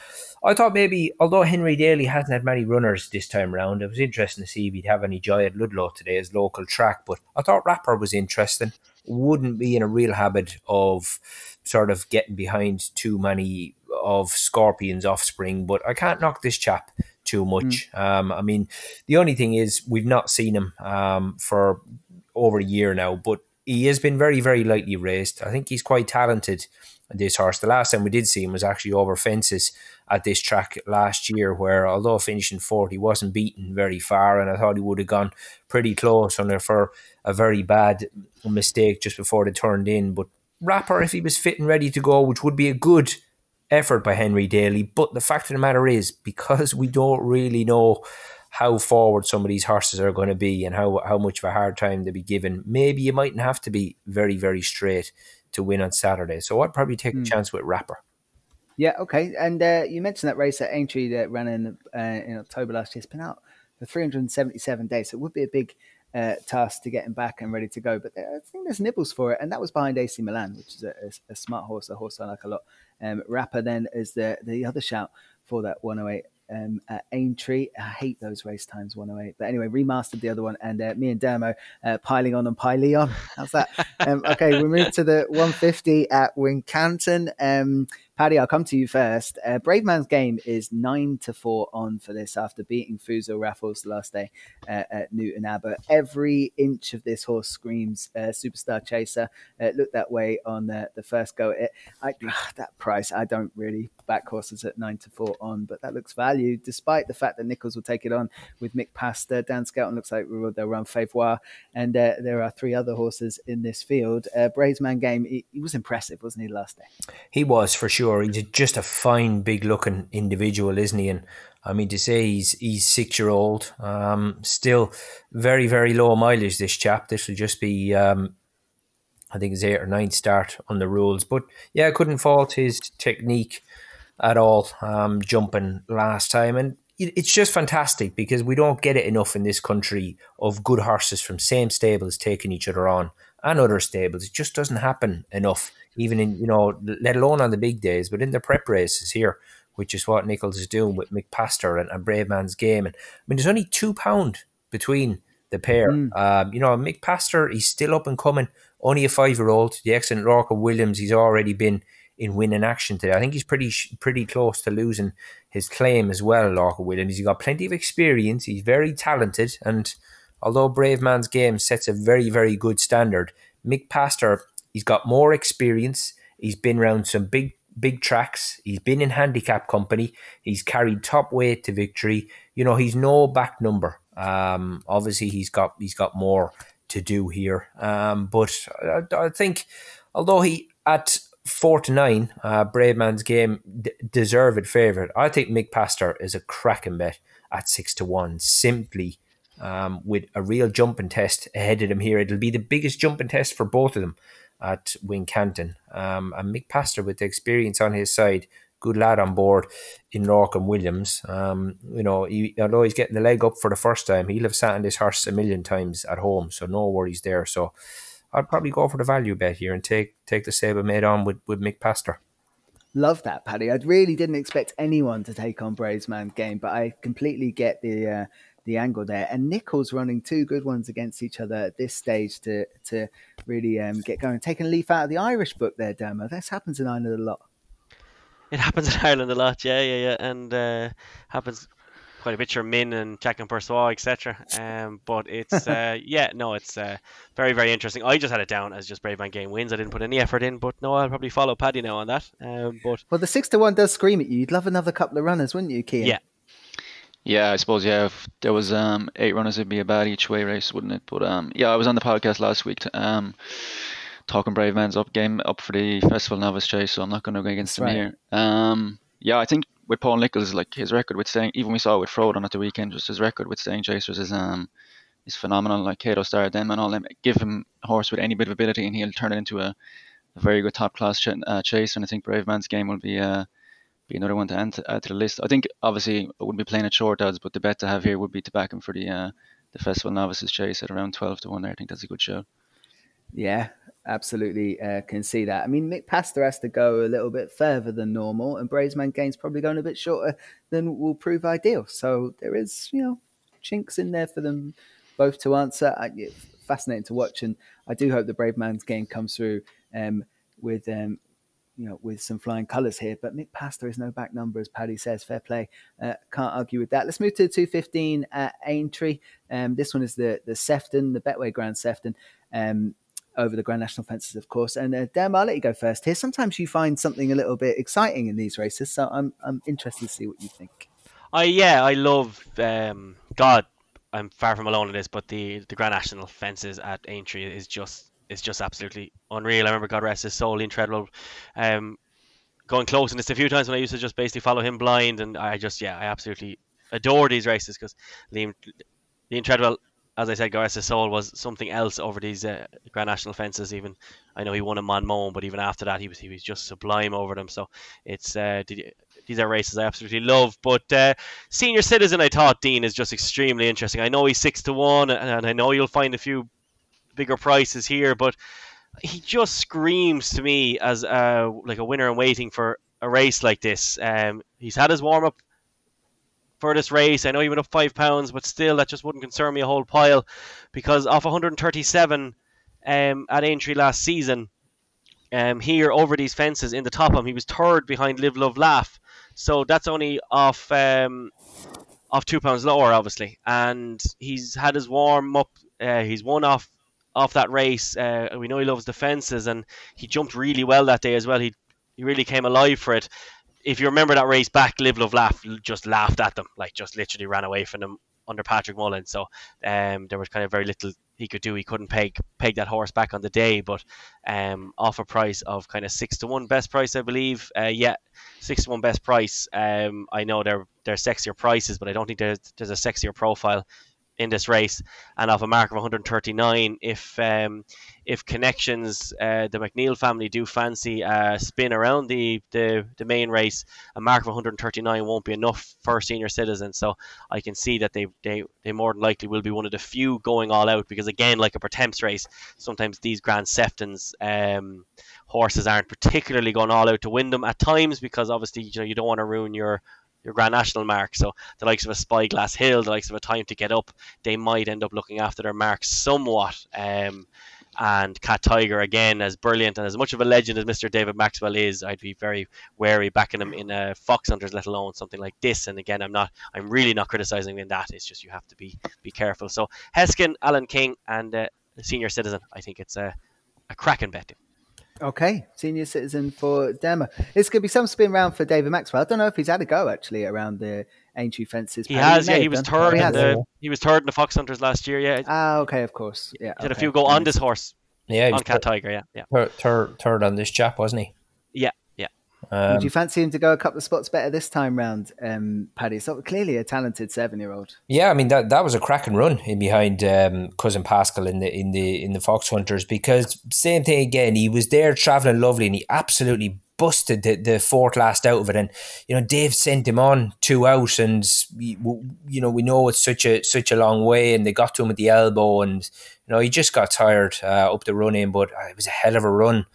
I thought maybe, although Henry Daly hasn't had many runners this time round, it was interesting to see if he'd have any joy at Ludlow today, his local track. But I thought Rapper was interesting. Wouldn't be in a real habit of sort of getting behind too many of Scorpion's offspring. But I can't knock this chap too much. Mm. Um, I mean, the only thing is we've not seen him um, for over a year now. But he has been very, very lightly raced. I think he's quite talented, this horse. The last time we did see him was actually over fences at this track last year, where although finishing fourth, he wasn't beaten very far, and I thought he would have gone pretty close on there for a very bad mistake just before they turned in. But Rapper, if he was fit and ready to go, which would be a good effort by Henry Daly, but the fact of the matter is, because we don't really know how forward some of these horses are going to be and how, how much of a hard time they'll be given, maybe you mightn't have to be very, very straight to win on Saturday. So I'd probably take mm. a chance with Rapper. Yeah, okay. And uh, you mentioned that race at Aintree that ran in uh, in October last year. It's been out for three hundred seventy-seven days, so it would be a big uh, task to get him back and ready to go. But I think there's nibbles for it, and that was behind A C Milan, which is a, a, a smart horse, a horse I like a lot. Um, Rapper then is the, the other shout for that one oh eight um, at Aintree. I hate those race times, one oh eight. But anyway, Remastered the other one, and uh, me and Dermo uh, piling on and Pileon. How's that? um, okay, we move to the one fifty at Wincanton. Um, Paddy, I'll come to you first. Uh, Brave Man's Game is nine to four on for this after beating Fusa Raffles last day uh, at Newton Abbot. Every inch of this horse screams uh, Superstar Chaser. Uh, it looked that way on the, the first go at it. I, that price, I don't really back horses at nine to four on, but that looks value despite the fact that Nicholls will take it on with Mick Pastor. Dan Skelton looks like they'll run Favour, and uh, there are three other horses in this field. Uh, Brave Man's Game, he, he was impressive, wasn't he, last day? He was, for sure. He's just a fine, big-looking individual, isn't he? And I mean to say, he's he's six-year-old, um, still very, very low mileage. This chap, this will just be, um, I think, his eight or ninth start on the rules. But yeah, I couldn't fault his technique at all, um, jumping last time, and it, it's just fantastic because we don't get it enough in this country of good horses from same stables taking each other on and other stables. It just doesn't happen enough. Even in, you know, let alone on the big days, but in the prep races here, which is what Nicholls is doing with Mick Pastor and, and Brave Man's Game. And I mean, there's only two pound between the pair. Mm. Um, you know, Mick Pastor, he's still up and coming, only a five-year-old. The excellent Lorcan Williams, he's already been in winning action today. I think he's pretty pretty close to losing his claim as well, Lorcan Williams. He's got plenty of experience. He's very talented. And although Brave Man's Game sets a very, very good standard, Mick Pastor, he's got more experience. He's been around some big, big tracks. He's been in handicap company. He's carried top weight to victory. You know, he's no back number. Um, obviously, he's got he's got more to do here. Um, but I, I think, although he at four to nine, uh, Brave Man's Game d- deserved favourite. I think Mick Pastor is a cracking bet at six to one. Simply. Um, with a real jumping test ahead of them here. It'll be the biggest jumping test for both of them at Wincanton. Um, and Mick Pastor, with the experience on his side, good lad on board in Lorcan Williams. Um, you know, he, although he's getting the leg up for the first time, he'll have sat in this horse a million times at home, so no worries there. So I'd probably go for the value bet here and take take the sabre made on with, with Mick Pastor. Love that, Paddy. I really didn't expect anyone to take on Brave Man's Game, but I completely get the... Uh, the angle there, and Nicholls running two good ones against each other at this stage to to really um, get going. Taking a leaf out of the Irish book there, Dermot. This happens in Ireland a lot. It happens in Ireland a lot, yeah, yeah, yeah, and uh, happens quite a bit. Your Min and Jack and Persuade, et cetera. Um, but it's uh, yeah, no, it's uh, very, very interesting. I just had it down as just Brave Man Game wins. I didn't put any effort in, but no, I'll probably follow Paddy now on that. Um, but well, the six to one does scream at you. You'd love another couple of runners, wouldn't you, Kean? Yeah. Yeah, I suppose, yeah, if there was um, eight runners, it'd be a bad each way race, wouldn't it? But um, yeah, I was on the podcast last week to, um, talking Brave Man's up game up for the Festival Novice Chase, so I'm not going to go against him right here. Um, yeah, I think with Paul Nicholls, like his record with staying, even we saw it with Frodon at the weekend, just his record with staying chasers is um is phenomenal. Like Cato Star, them and all them, give him a horse with any bit of ability and he'll turn it into a, a very good top class ch- uh, chase. And I think Brave Man's Game will be uh, be another one to add to the list. I think obviously I wouldn't be playing at short odds, but the bet to have here would be to back him for the uh, the Festival Novices Chase at around twelve to one there. I think that's a good show. Yeah, absolutely uh, can see that. I mean, Mick Pastor has to go a little bit further than normal, and Brave Man Game's probably going a bit shorter than will prove ideal. So there is, you know, chinks in there for them both to answer. I, fascinating to watch, and I do hope the Brave Man's Game comes through um, with... Um, you know, with some flying colours here. But Mick Pastor is no back number, as Paddy says. Fair play. Uh, can't argue with that. Let's move to the two fifteen at Aintree. Um, this one is the the Sefton, the Betway Grand Sefton, um, over the Grand National Fences, of course. And uh, Dan, I'll let you go first here. Sometimes you find something a little bit exciting in these races, so I'm I'm interested to see what you think. I yeah, I love um, God. I'm far from alone in this, but the the Grand National Fences at Aintree is just. It's just absolutely unreal. I remember, God rest his soul, Ian Treadwell um, going close in this a few times when I used to just basically follow him blind, and I just, yeah, I absolutely adore these races because Liam, Ian Treadwell, as I said, God rest his soul, was something else over these uh, Grand National Fences. Even I know he won a Monmouth, but even after that, he was he was just sublime over them. So it's uh, did, these are races I absolutely love. But uh, Senior Citizen, I thought, Dean, is just extremely interesting. I know he's six to one, and, and I know you'll find a few bigger prices here, but he just screams to me as uh, like a winner in waiting for a race like this. Um, he's had his warm-up for this race. I know he went up five pounds, but still that just wouldn't concern me a whole pile, because off one hundred thirty-seven um, at Aintree last season, um, here over these fences in the Topham, he was third behind Live Love Laugh. So that's only off um, off two pounds lower, obviously. And he's had his warm up. Uh, he's won off off that race. Uh, we know he loves the fences, and he jumped really well that day as well. He he really came alive for it. If you remember that race back, Live Love Laugh just laughed at them, like just literally ran away from them under Patrick Mullen. So um, there was kind of very little he could do. He couldn't peg peg that horse back on the day, but um, off a price of kind of six to one best price, I believe. Uh, yeah, six to one best price. Um, I know they're they're sexier prices, but I don't think there's there's a sexier profile in this race. And off a mark of one hundred thirty-nine, if um, if connections, uh, the McNeil family do fancy a spin around the, the, the main race, a mark of one hundred thirty-nine won't be enough for senior citizens. So I can see that they, they, they more than likely will be one of the few going all out, because again, like a Pertemps race, sometimes these Grand Seftons um, horses aren't particularly going all out to win them at times, because obviously, you know, you don't want to ruin your your Grand National mark. So the likes of a Spyglass Hill, the likes of a Time to Get Up, they might end up looking after their marks somewhat. Um, and Cat Tiger, again, as brilliant and as much of a legend as Mister David Maxwell is, I'd be very wary backing him in a fox hunters, let alone something like this. And again, I'm not, I'm really not criticising in that. It's just you have to be be careful. So Heskin, Alan King, and uh, Senior Citizen. I think it's a a cracking bet. Okay, senior citizen for Dermot. It's going to be some spin round for David Maxwell. I don't know if he's had a go actually around the Aintree fences. He has, yeah. He was third. In the, he was third in the Fox Hunters last year. Yeah. Ah, okay, of course. Yeah. Did okay. a few go on this horse? Yeah, on Cat Tiger. Yeah, yeah. Third, third, third on this chap, wasn't he? Yeah, yeah. Um, Would you fancy him to go a couple of spots better this time round, um, Paddy? So clearly a talented seven-year-old. Yeah, I mean that that was a cracking run in behind um, Cousin Pascal in the in the in the Fox Hunters, because same thing again. He was there traveling lovely, and he absolutely busted the, the fourth last out of it. And you know, Dave sent him on two out, and you know we know it's such a such a long way, and they got to him at the elbow, and you know he just got tired uh, up the run in. But it was a hell of a run.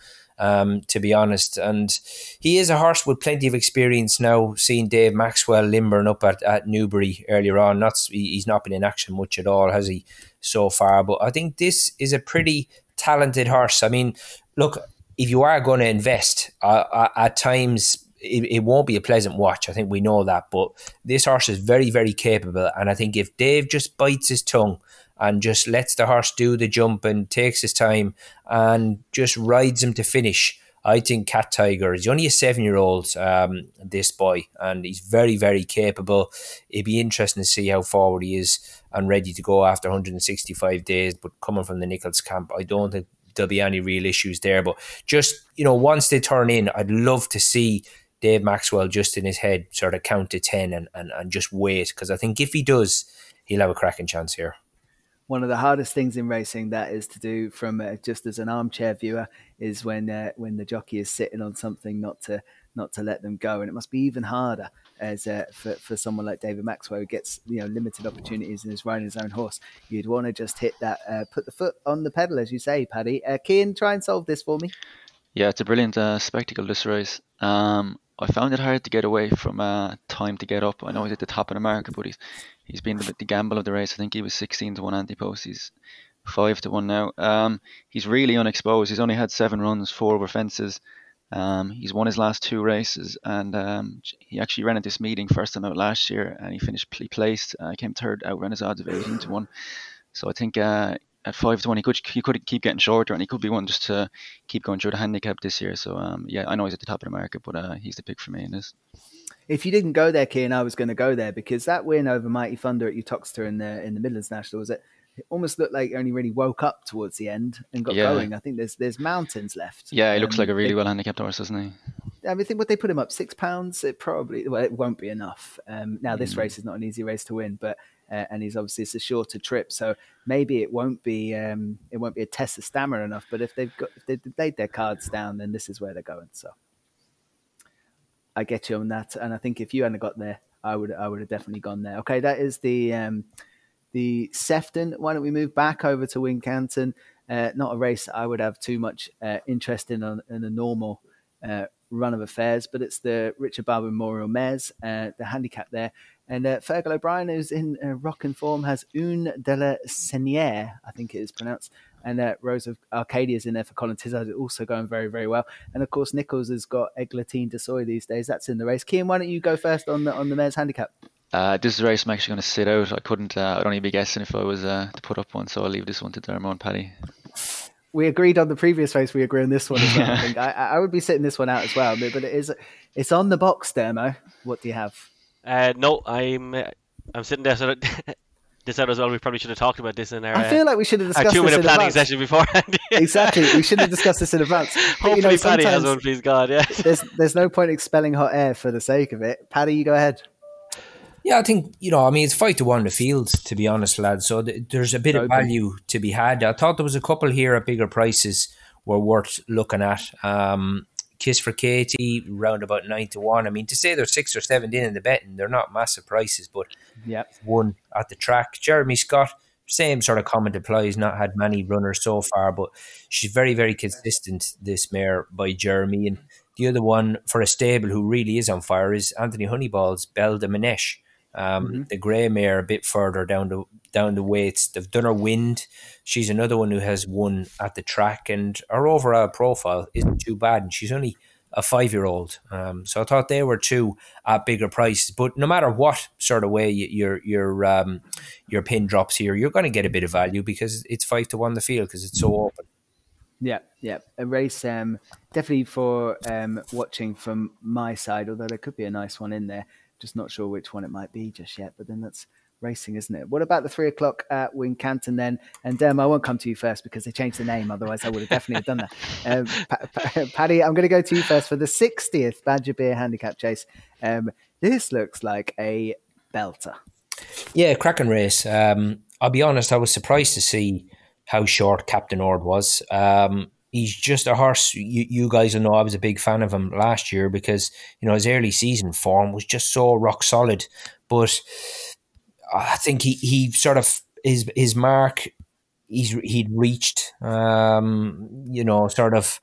Um, to be honest, and he is a horse with plenty of experience now, seeing Dave Maxwell limbering up at, at Newbury earlier on. Not he's not been in action much at all, has he, so far? But I think this is a pretty talented horse. I mean, look, if you are going to invest, uh, at times it, it won't be a pleasant watch. I think we know that, but this horse is very, very capable, and I think if Dave just bites his tongue and just lets the horse do the jump and takes his time and just rides him to finish, I think Cat Tiger is only a seven-year-old, um, this boy, and he's very, very capable. It'd be interesting to see how forward he is and ready to go after one hundred sixty-five days. But coming from the Nicholls camp, I don't think there'll be any real issues there. But just, you know, once they turn in, I'd love to see Dave Maxwell just in his head sort of count to ten and, and, and just wait, because I think if he does, he'll have a cracking chance here. One of the hardest things in racing that is to do from uh, just as an armchair viewer is when uh, when the jockey is sitting on something not to not to let them go. And it must be even harder as uh, for, for someone like David Maxwell, who gets you know limited opportunities and is riding his own horse. You'd want to just hit that, uh, put the foot on the pedal, as you say, Paddy. Uh, Cian, try and solve this for me. Yeah, it's a brilliant uh, spectacle, this race. Um, I found it hard to get away from uh, Time to Get Up. I know he's at the top of the market, but he's... He's been the, the gamble of the race. I think he was sixteen to one anti-post. He's five to one now. Um, he's really unexposed. He's only had seven runs, four over fences. Um, he's won his last two races. And um, he actually ran at this meeting first time out last year. And he finished he placed. Uh, came third, outran his odds of eighteen to one. So I think uh, at five to one, he could he could keep getting shorter. And he could be one just to keep going through the handicap this year. So, um, yeah, I know he's at the top of the market, but uh, he's the pick for me in this. If you didn't go there, Cian, I was going to go there, because that win over Mighty Thunder at Utoxeter in the in the Midlands National, was it, it almost looked like he only really woke up towards the end and got yeah. going. I think there's there's mountains left. Yeah, he um, looks like a really well-handicapped horse, doesn't he? I mean, think, would they put him up six pounds? It probably, well, it won't be enough. Um, now, this mm. race is not an easy race to win, but uh, and he's obviously, it's a shorter trip, so maybe it won't be um, it won't be a test of stamina enough. But if they've got if they've laid their cards down, then this is where they're going. So. I get you on that, and I think if you hadn't got there, I would I would have definitely gone there. Okay, that is the um, the Sefton. Why don't we move back over to Wincanton? Uh, not a race I would have too much uh, interest in on, in a normal uh, run of affairs, but it's the Richard Barber Memorial Mares, uh, the handicap there. And uh, Fergal O'Brien, who's in uh, rockin' form, has Une de la Seigneur, I think it is pronounced. And uh, Rose of Arcadia is in there for Colin Tizard, also going very, very well. And, of course, Nicholls has got Eglatine Desoy these days. That's in the race. Cian, why don't you go first on the on the mare's handicap? Uh, this race I'm actually going to sit out. I couldn't, uh, I'd only be guessing if I was uh, to put up one, so I'll leave this one to Dermot and Paddy. We agreed on the previous race, we agree on this one as well. I think I, I would be sitting this one out as well, but it is, it's on the box, Dermo. What do you have? Uh, no, I'm I'm sitting there, so this out as well. We probably should have talked about this in our. I feel like we should have discussed this in advance. A two-minute planning session beforehand. Exactly, we should have discussed this in advance. Hopefully, you know, Paddy has one, please God. Yeah. There's there's no point expelling hot air for the sake of it. Paddy, you go ahead. Yeah, I think, you know, I mean, it's five to one in the field, to be honest, lads. So th- there's a bit Open. of value to be had. I thought there was a couple here at bigger prices were worth looking at. Um, Kiss for Katie, round about nine to one. I mean, to say they're six or seven in, in the betting, they're not massive prices, but yep. One at the track. Jeremy Scott, same sort of comment applies. Not had many runners so far, but she's very, very consistent, this mare by Jeremy. And the other one for a stable who really is on fire is Anthony Honeyball's Belle de Manèche. Um, mm-hmm. The grey mare a bit further down the down the weights. They've done her wind. She's another one who has won at the track, and her overall profile isn't too bad. And she's only a five-year-old. Um, so I thought they were two at bigger prices. But no matter what sort of way you, your your um, your pin drops here, you're going to get a bit of value because it's five to one the field because it's so open. Yeah, yeah, a race um, definitely for um, watching from my side. Although there could be a nice one in there. Just not sure which one it might be just yet, but then that's racing, isn't it? What about the three o'clock at Wincanton then? And Derm, um, I won't come to you first because they changed the name. Otherwise, I would have definitely done that. Um, pa- pa- Paddy, I'm going to go to you first for the sixtieth Badger Beer Handicap Chase. Um, this looks like a belter. Yeah, cracking race. Um, I'll be honest, I was surprised to see how short Captain Ord was. Um, He's just a horse. You, you guys will know I was a big fan of him last year because, you know, his early season form was just so rock solid. But I think he, he sort of, his his mark, he's he'd reached, um, you know, sort of,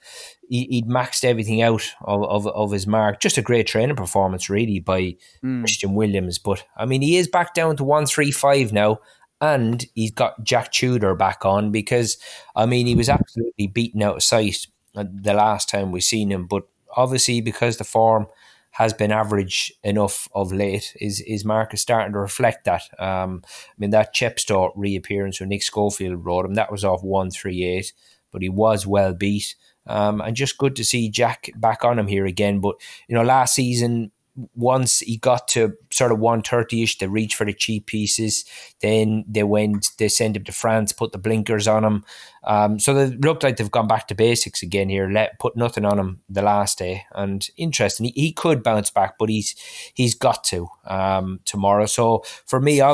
he, he'd maxed everything out of, of, of his mark. Just a great training performance, really, by mm. Christian Williams. But, I mean, he is back down to one three five now. And he's got Jack Tudor back on because, I mean, he was absolutely beaten out of sight the last time we seen him. But obviously, because the form has been average enough of late, his, his mark is starting to reflect that. Um, I mean, that Chepstow reappearance when Nick Schofield rode him, that was off one three eight, but he was well beat. Um, and just good to see Jack back on him here again. But, you know, last season, once he got to sort of one thirty-ish, they reached for the cheap pieces. Then they went, they sent him to France, put the blinkers on him. Um, so they looked like they've gone back to basics again here, let put nothing on him the last day. And interesting, he, he could bounce back, but he's he's got to um, tomorrow. So for me, I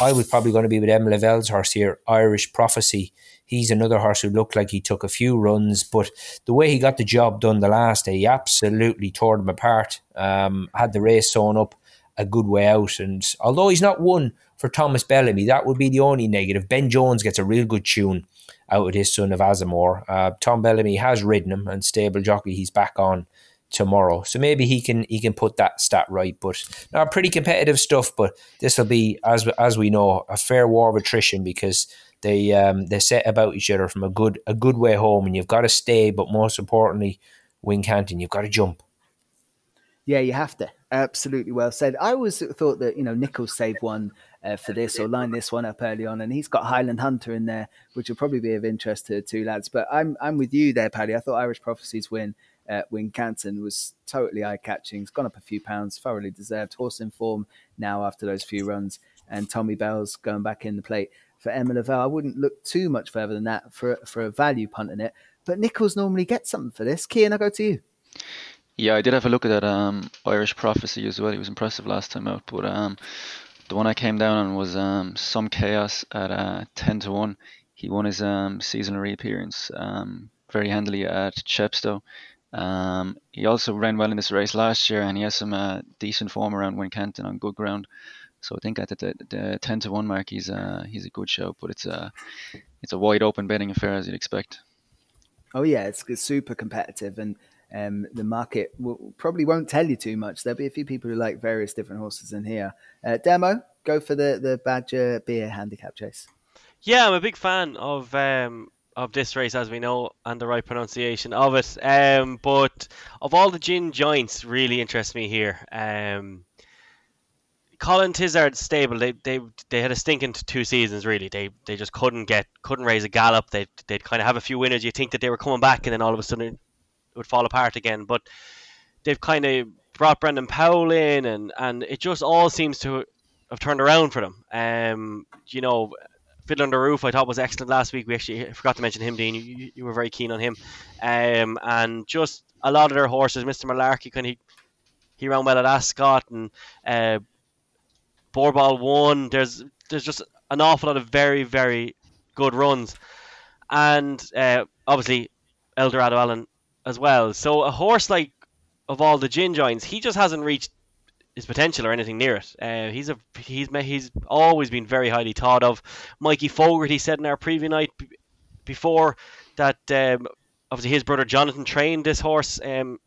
I was probably going to be with Em Lavelle's horse here, Irish Prophecy. He's another horse who looked like he took a few runs, but the way he got the job done the last day, he absolutely tore them apart, um, had the race sewn up a good way out. And although he's not won for Thomas Bellamy, that would be the only negative. Ben Jones gets a real good tune out of his son of Azamore. Uh, Tom Bellamy has ridden him and stable jockey, he's back on tomorrow. So maybe he can he can put that stat right. But no, pretty competitive stuff, but this will be, as as we know, a fair war of attrition because They um they set about each other from a good a good way home, and you've got to stay, but most importantly, Wincanton, you've got to jump. Yeah, you have to. Absolutely well said. I always thought that, you know, Nicholls saved one uh, for this or lined this one up early on, and he's got Highland Hunter in there, which will probably be of interest to the two lads. But I'm I'm with you there, Paddy. I thought Irish Prophecy's win at uh, Wincanton was totally eye-catching. It's gone up a few pounds, thoroughly deserved. Horse in form now after those few runs, and Tommy Bell's going back in the plate. For Emma Lavelle, I wouldn't look too much further than that for for a value punt in it. But Nicholls normally gets something for this. Cian, I'll go to you. Yeah, I did have a look at that um, Irish Prophecy as well. He was impressive last time out. But um, the one I came down on was um, Some Chaos at uh, ten to one. He won his um, seasonal reappearance um, very handily at Chepstow. Um, he also ran well in this race last year, and he has some uh, decent form around Wincanton on good ground. So I think at the, the ten to one mark, he's uh he's a good show, but it's a it's a wide open betting affair as you'd expect. Oh yeah, it's, it's super competitive, and Um, the market will, probably won't tell you too much. There'll be a few people who like various different horses in here. Uh, Demo, go for the, the Badger Beer Handicap Chase. Yeah, I'm a big fan of um, of this race, as we know, and the right pronunciation of it. Um, but of all the gin joints, really interests me here. Um, Colin Tizard's stable, they they they had a stinking two seasons, really. They they just couldn't get couldn't raise a gallop. They they'd kind of have a few winners. You think that they were coming back, and then all of a sudden it would fall apart again. But they've kind of brought Brendan Powell in, and, and it just all seems to have turned around for them. Um, you know, Fiddler on the Roof, I thought, was excellent last week. We actually forgot to mention him, Dean. You, you were very keen on him. Um, and just a lot of their horses, Mister Malarkey, kind of, he, he ran well at Ascot, and uh, Borball won. There's there's just an awful lot of very, very good runs. And uh, obviously, Eldorado Allen as well. So a horse like, of all the gin joints, he just hasn't reached his potential or anything near it. Uh, he's a he's he's always been very highly thought of. Mikey Fogarty said in our preview night b- before that um, obviously his brother Jonathan trained this horse um,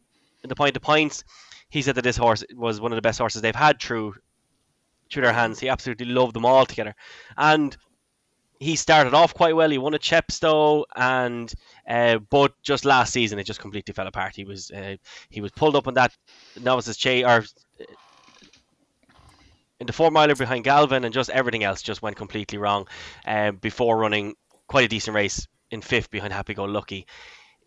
in the Pint of Pints. He said that this horse was one of the best horses they've had through through their hands. He absolutely loved them all together, and he started off quite well. He won at Chepstow, and uh, but just last season it just completely fell apart. He was uh, he was pulled up on that novices chase or in the four miler behind Galvin, and just everything else just went completely wrong. Uh, before running quite a decent race in fifth behind Happy Go Lucky.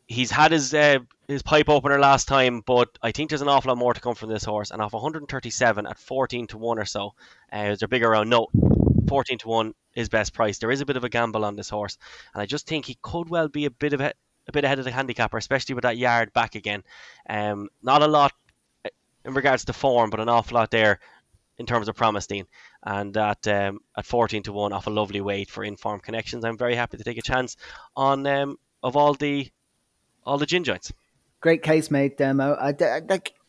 He's had his uh, his pipe opener last time, but I think there's an awful lot more to come from this horse. And off one hundred thirty-seven at fourteen to one or so, uh, is there big around? No, fourteen to one is best price. There is a bit of a gamble on this horse, and I just think he could well be a bit of a, a bit ahead of the handicapper, especially with that yard back again. Um, not a lot in regards to form, but an awful lot there in terms of promise, Dean. And at um, at fourteen to one off a lovely weight for Informed Connections, I'm very happy to take a chance on um, of all the all the gin joints. Great case made, Demo. I, I,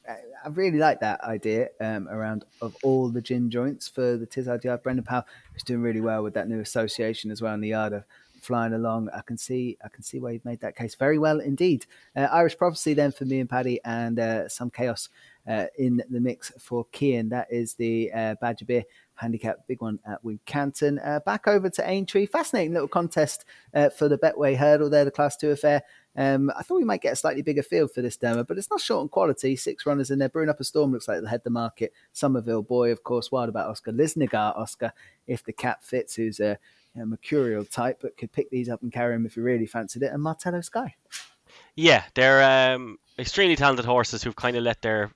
I really like that idea um, around of all the gin joints for the Tizard Yard. Brendan Powell is doing really well with that new association as well in the yard of flying along. I can see I can see why you've made that case very well indeed. Uh, Irish Prophecy then for me and Paddy, and uh, Some Chaos Uh, in the mix for Kean. That is the uh, Badger Beer Handicap, big one at Wincanton. Uh, back over to Aintree. Fascinating little contest uh, for the Betway Hurdle there, the Class two affair. Um, I thought we might get a slightly bigger field for this demo, but it's not short on quality. Six runners in there. Brewing Up a Storm looks like they'll head the market. Somerville Boy, of course, Wild About Oscar. Lisnagar Oscar, if the cat fits, who's a, a mercurial type, but could pick these up and carry them if you really fancied it. And Martello Sky. Yeah, they're um, extremely talented horses who've kind of let their...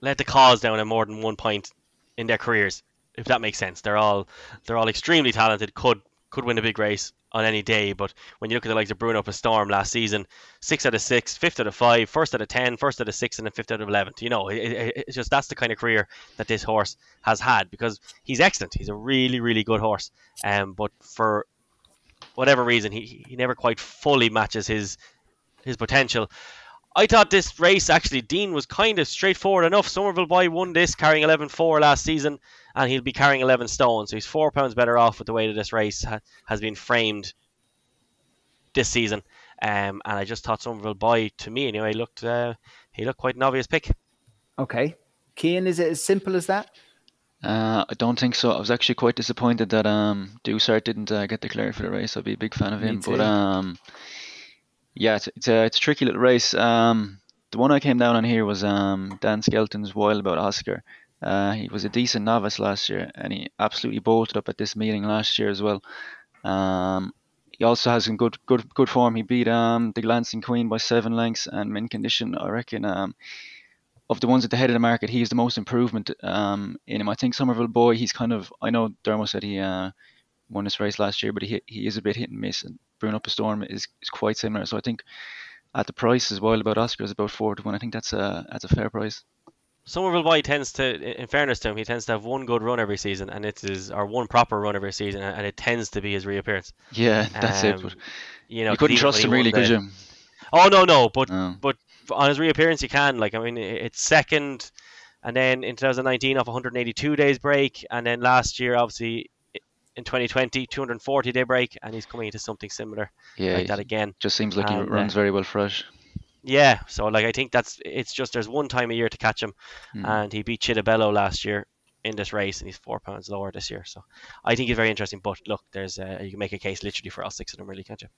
let the cause down at more than one point in their careers, if that makes sense. They're all they're all extremely talented, could could win a big race on any day, but when you look at the likes of Brewing Up a Storm last season, six out of six, fifth out of five, first out of ten, first out of six, and then fifth out of eleven. You know, it, it, it's just that's the kind of career that this horse has had, because he's excellent. He's a really, really good horse. Um, but for whatever reason, he he never quite fully matches his his potential. I thought this race, actually, Dean, was kind of straightforward enough. Somerville Boy won this, carrying eleven four last season, and he'll be carrying eleven stone. So he's four pounds better off with the way that this race ha- has been framed this season. Um, and I just thought Somerville Boy, to me anyway, looked uh, he looked quite an obvious pick. Okay. Kean, is it as simple as that? Uh, I don't think so. I was actually quite disappointed that um, Dusart didn't uh, get declared for the race. I'd be a big fan of him. Me too. But... Um, Yeah, it's it's a, it's a tricky little race. Um, the one I came down on here was um, Dan Skelton's Wild About Oscar. Uh, he was a decent novice last year, and he absolutely bolted up at this meeting last year as well. Um, he also has some good good good form. He beat um, the Glancing Queen by seven lengths, and Min Condition, I reckon, um, of the ones at the head of the market, he's the most improvement um, in him. I think Somerville Boy, he's kind of, I know Dermot said he uh, won this race last year, but he he is a bit hit and miss, and Brewing Up a Storm is, is quite similar. So I think at the price as well, about Oscar is about four to one. I think that's a that's a fair price. Somerville Boy tends to, in fairness to him, he tends to have one good run every season, and it is or one proper run every season, and it tends to be his reappearance. Yeah, that's um, it. But you know, you couldn't trust him really, could you? Oh no, no, but no. But on his reappearance, you can. Like I mean, it's second, and then in twenty nineteen off one hundred eighty-two days break, and then last year obviously. In twenty twenty, two hundred forty day break, and he's coming into something similar yeah, like that again. Just seems like and, he runs uh, very well fresh. Yeah, so like I think that's it's just there's one time a year to catch him, mm. and he beat Chittabello last year in this race, and he's four pounds lower this year. So I think he's very interesting. But look, there's uh, you can make a case literally for all six of them, really, can't you?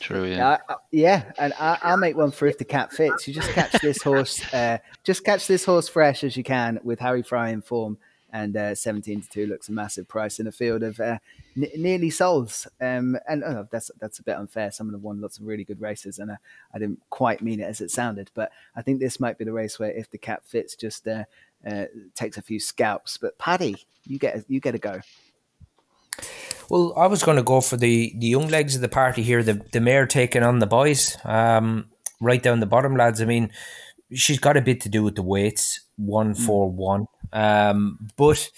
True. Yeah. Uh, yeah, and I, I'll make one for if the cat fits. You just catch this horse, uh, just catch this horse fresh as you can with Harry Fry in form, and uh, seventeen to two looks a massive price in a field of uh, n- nearly souls. Um, and oh, that's that's a bit unfair. Some of them won lots of really good races, and uh, I didn't quite mean it as it sounded. But I think this might be the race where if the cat fits, just. Uh, Uh, takes a few scalps, but Paddy, you get a, you get a go. Well, I was going to go for the, the young legs of the party here. The the mare taking on the boys, um, right down the bottom, lads. I mean, she's got a bit to do with the weights, one mm. for one. Um, but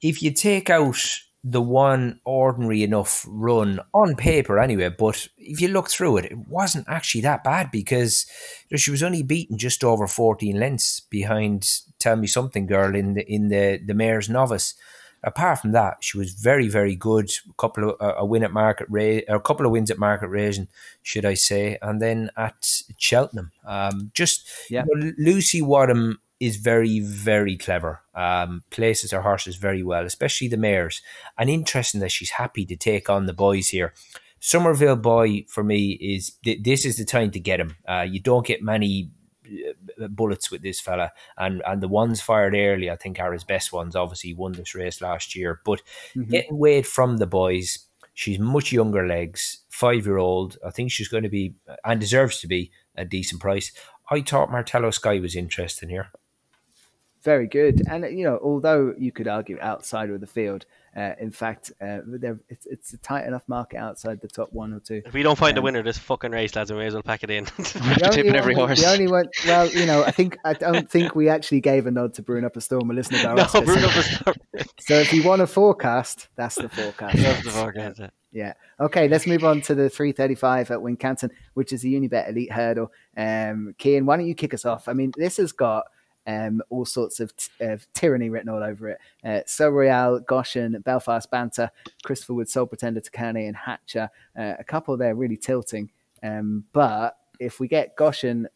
if you take out the one ordinary enough run on paper, anyway. But if you look through it, it wasn't actually that bad because she was only beaten just over fourteen lengths behind Tell Me Something Girl in the in the the mare's novice. Apart from that, she was very very good. A couple of uh, a win at market rate, a couple of wins at market raising, should I say, and then at Cheltenham. Um, just yeah. you know, Lucy Wadham is very, very clever, um, places her horses very well, especially the mares. And interesting that she's happy to take on the boys here. Somerville Boy, for me, is th- this is the time to get him. Uh, you don't get many uh, bullets with this fella. And and the ones fired early, I think, are his best ones. Obviously, he won this race last year. But mm-hmm. getting weighed from the boys, she's much younger legs, five-year-old. I think she's going to be, and deserves to be, a decent price. I thought Martello Sky was interesting here. Very good. And, you know, although you could argue outside of the field, uh, in fact, uh, it's, it's a tight enough market outside the top one or two. If we don't find um, a winner this fucking race, lads, we may as well pack it in. Tipping every horse. The only one, well, you know, I think I don't think we actually gave a nod to Brewing Up a Storm, a listener of ours. No, Brewing Up a Storm. So if you want a forecast, that's the forecast. That's the forecast, yeah. Yeah. Okay, let's move on to the three thirty-five at Wincanton, which is the Unibet Elite Hurdle. Um, Cian, why don't you kick us off? I mean, this has got... Um, all sorts of, t- of tyranny written all over it. Uh, So Royale, Goshen, Belfast Banter, Christopher Wood, Soul Pretender, Takane and Hatcher. Uh, a couple there really tilting. Um, but if we get Goshen,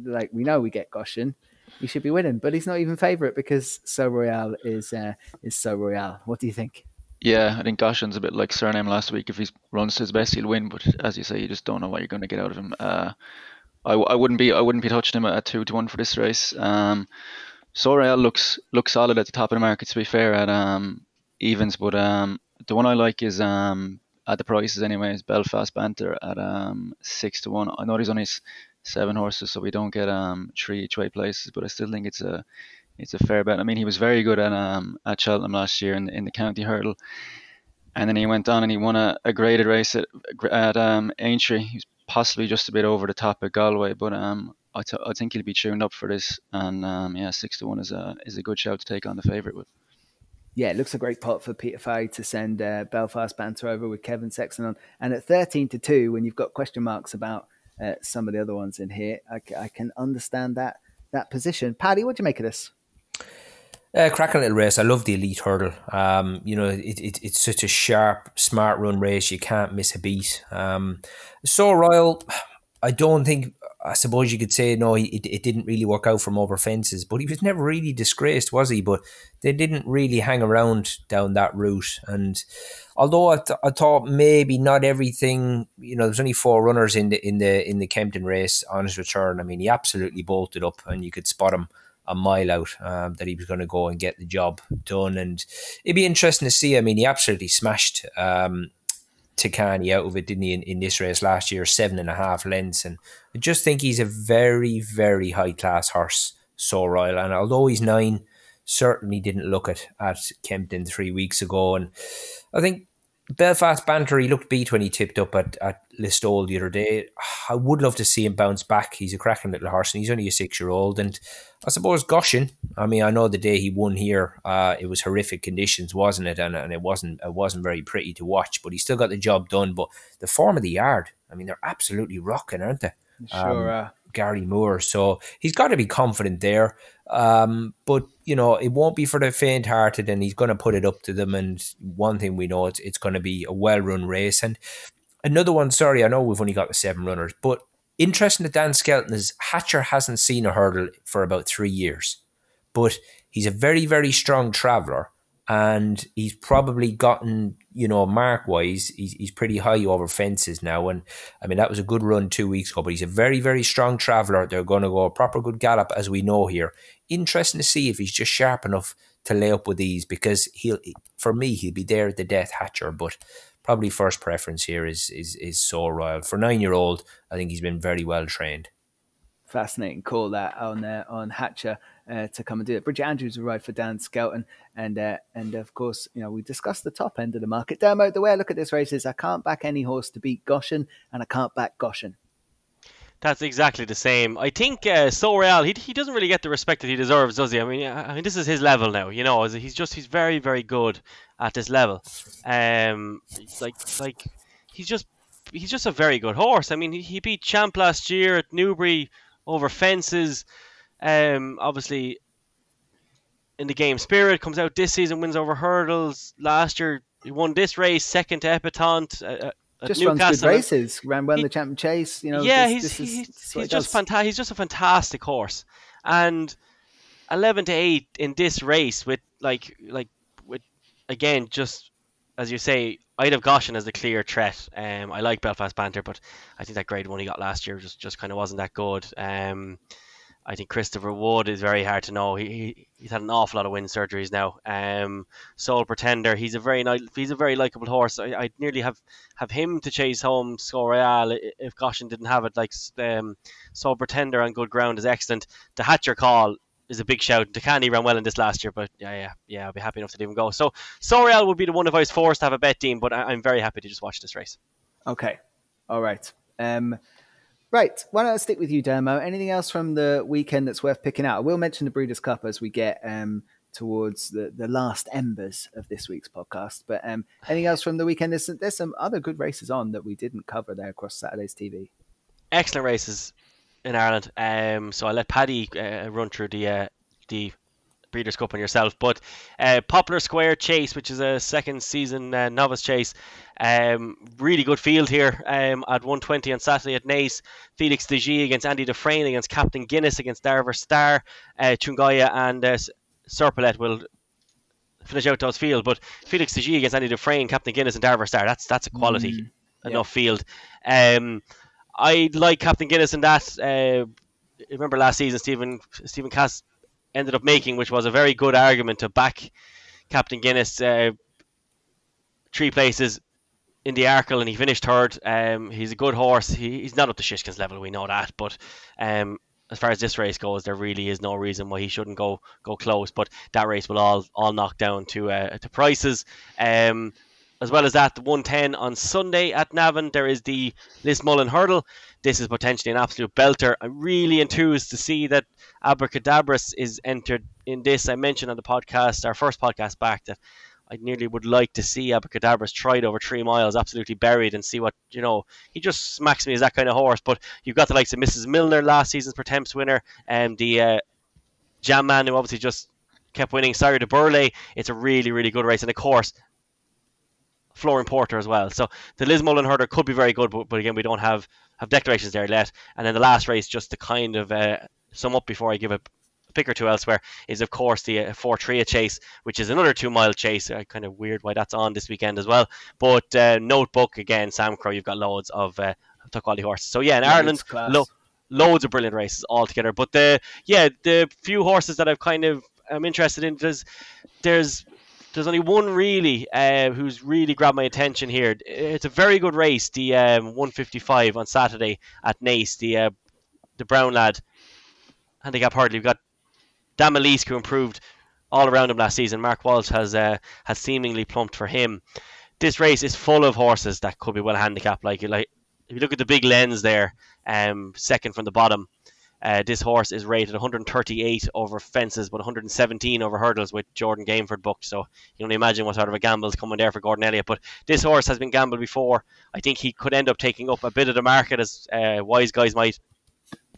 like we know we get Goshen, he should be winning. But he's not even favourite because So Royale is uh, is So Royale. What do you think? Yeah, I think Goshen's a bit like Surname last week. If he runs to his best, he'll win. But as you say, you just don't know what you're going to get out of him. Uh I, I wouldn't be I wouldn't be touching him at two to one for this race. Um, Sorel looks looks solid at the top of the market. To be fair, at um, evens, but um, the one I like is um, at the prices anyway. Is Belfast Banter at um, six to one. I know he's only seven horses, so we don't get um, three each way places, but I still think it's a it's a fair bet. I mean, he was very good at um, at Cheltenham last year in in the county hurdle, and then he went on and he won a, a graded race at at um, Aintree. He was possibly just a bit over the top at Galway, but um, I, t- I think he'll be tuned up for this, and um, yeah, six to one is a is a good shout to take on the favourite with. Yeah, it looks a great pot for Peter Fay to send uh, Belfast Banter over with Kevin Sexton on, and at thirteen to two, when you've got question marks about uh, some of the other ones in here, I, c- I can understand that that position. Paddy, what do you make of this? Uh, cracking little race. I love the elite hurdle. Um, you know, it, it it's such a sharp, smart run race. You can't miss a beat. Um, so Royal, I don't think, I suppose you could say, no, it, it didn't really work out from over fences, but he was never really disgraced, was he? But they didn't really hang around down that route. And although I, th- I thought maybe not everything, you know, there's only four runners in the, in the, in the Kempton race on his return. I mean, he absolutely bolted up and you could spot him a mile out um, that he was going to go and get the job done. And it'd be interesting to see. I mean, he absolutely smashed um, Takani out of it, didn't he, in, in this race last year, seven and a half lengths. And I just think he's a very, very high-class horse, So Royal. And although he's nine, certainly didn't look it at Kempton three weeks ago. And I think Belfast Banter, he looked beat when he tipped up at, at Listowel the other day. I would love to see him bounce back. He's a cracking little horse and he's only a six-year-old. And I suppose Goshen, I mean, I know the day he won here, uh, it was horrific conditions, wasn't it? And, and it wasn't it wasn't very pretty to watch, but he still got the job done. But the form of the yard, I mean, they're absolutely rocking, aren't they? Sure. Um, uh... Gary Moore. So he's got to be confident there. Um, but, you know, it won't be for the faint-hearted and he's going to put it up to them. And one thing we know, it's, it's going to be a well-run race. And another one, sorry, I know we've only got the seven runners, but Interesting to Dan Skelton is Hatcher hasn't seen a hurdle for about three years, but he's a very, very strong traveller, and he's probably gotten, you know, mark-wise, he's, he's pretty high over fences now. And, I mean, that was a good run two weeks ago, but he's a very, very strong traveller. They're going to go a proper good gallop, as we know here. Interesting to see if he's just sharp enough to lay up with ease, because he'll, for me, he'll be there at the death, Hatcher, but probably first preference here is is is So Royal. For nine-year-old, I think he's been very well trained. Fascinating call that on uh, on Hatcher uh, to come and do it. Bridget Andrews will ride for Dan Skelton, and uh, and of course, you know, we discussed the top end of the market. Dermot, the way I look at this race is I can't back any horse to beat Goshen, and I can't back Goshen. That's exactly the same. I think uh, So Royal, he he doesn't really get the respect that he deserves, does he? I mean, I mean, this is his level now. You know, he's just he's very very good at this level. Um, like like he's just he's just a very good horse. I mean, he, he beat Champ last year at Newbury over fences. Um, obviously, in the game Spirit comes out this season, wins over hurdles. Last year he won this race, second to Epitant. Uh, At just Newcastle. Runs good races. Ran well in the Champion Chase. You know, yeah, this, he's this is, he's, he's just fantastic. He's just a fantastic horse. And eleven to eight in this race with like like with again just as you say, I'd have Goshen as the clear threat. Um, I like Belfast Banter, but I think that Grade One he got last year just just kind of wasn't that good. Um, I think Christopher Wood is very hard to know. He, he he's had an awful lot of wind surgeries now. Um, Soul Pretender. He's a very nice, he's a very likable horse. I I'd nearly have, have him to chase home Score Royale if Goshen didn't have it. Like um, Soul Pretender on good ground is excellent. The Hatcher call is a big shout. Dakani ran well in this last year, but yeah yeah yeah, I'd be happy enough to leave him go. So Score Royale would be the one if I was forced to have a bet, Dean. But I, I'm very happy to just watch this race. Okay, all right. Um. Right, why don't I stick with you, Dermo? Anything else from the weekend that's worth picking out? I will mention the Breeders' Cup as we get um, towards the, the last embers of this week's podcast. But um, anything else from the weekend? There's, there's some other good races on that we didn't cover there across Saturday's T V. Excellent races in Ireland. Um, so I'll let Paddy uh, run through the uh, the Breeders' Cup on yourself. But uh, Poplar Square Chase, which is a second season uh, novice chase. Um, really good field here um, at one twenty on Saturday at Naas. Felix de Gea against Andy Dufresne, against Captain Guinness, against Darver Star, uh, Chungaya and uh, Serpollet will finish out those field. But Felix de Gea against Andy Dufresne, Captain Guinness and Darver Star, that's that's a quality mm, yeah. enough field. Um, I like Captain Guinness in that. Uh, remember last season Stephen, Stephen Cass ended up making, which was a very good argument to back Captain Guinness uh, three places in the Arkle, and he finished third. Um, he's a good horse. He, he's not up to Shishkin's level, we know that. But um, as far as this race goes, there really is no reason why he shouldn't go go close. But that race will all all knock down to uh, to prices. Um, as well as that, the one ten on Sunday at Navan, there is the Liz Mullen Hurdle. This is potentially an absolute belter. I'm really enthused to see that Abracadabras is entered in this. I mentioned on the podcast, our first podcast back, that I nearly would like to see Abracadabras tried over three miles, absolutely buried, and see what, you know, he just smacks me as that kind of horse. But you've got the likes of Missus Milner, last season's Pretemps winner, and the uh, Jam Man, who obviously just kept winning, Sire de Burleigh. It's a really, really good race. And of course, Florin Porter as well. So the Liz Mullen Hurdle could be very good, but, but again, we don't have, have declarations there yet. And then the last race, just to kind of uh, sum up before I give a pick or two elsewhere, is of course the uh, Fortrea Chase, which is another two mile chase. Uh, kind of weird why that's on this weekend as well. But uh, Notebook again, Sam Crow, you've got loads of uh, top quality horses. So yeah, in yeah, Ireland, lo- loads of brilliant races altogether. But the yeah, the few horses that I've kind of I'm interested in, there's there's there's only one really uh, who's really grabbed my attention here. It's a very good race, the um, one fifty-five on Saturday at Naas, the uh, the Brown Lad handicap hurdle. You've got Damalisk, who improved all around him last season. Mark Walsh has uh, has seemingly plumped for him. This race is full of horses that could be well handicapped. Like, like if you look at the big lens there, um, second from the bottom, uh, this horse is rated one thirty-eight over fences, but one seventeen over hurdles with Jordan Gameford booked. So you can only imagine what sort of a gamble is coming there for Gordon Elliott. But this horse has been gambled before. I think he could end up taking up a bit of the market, as uh, wise guys might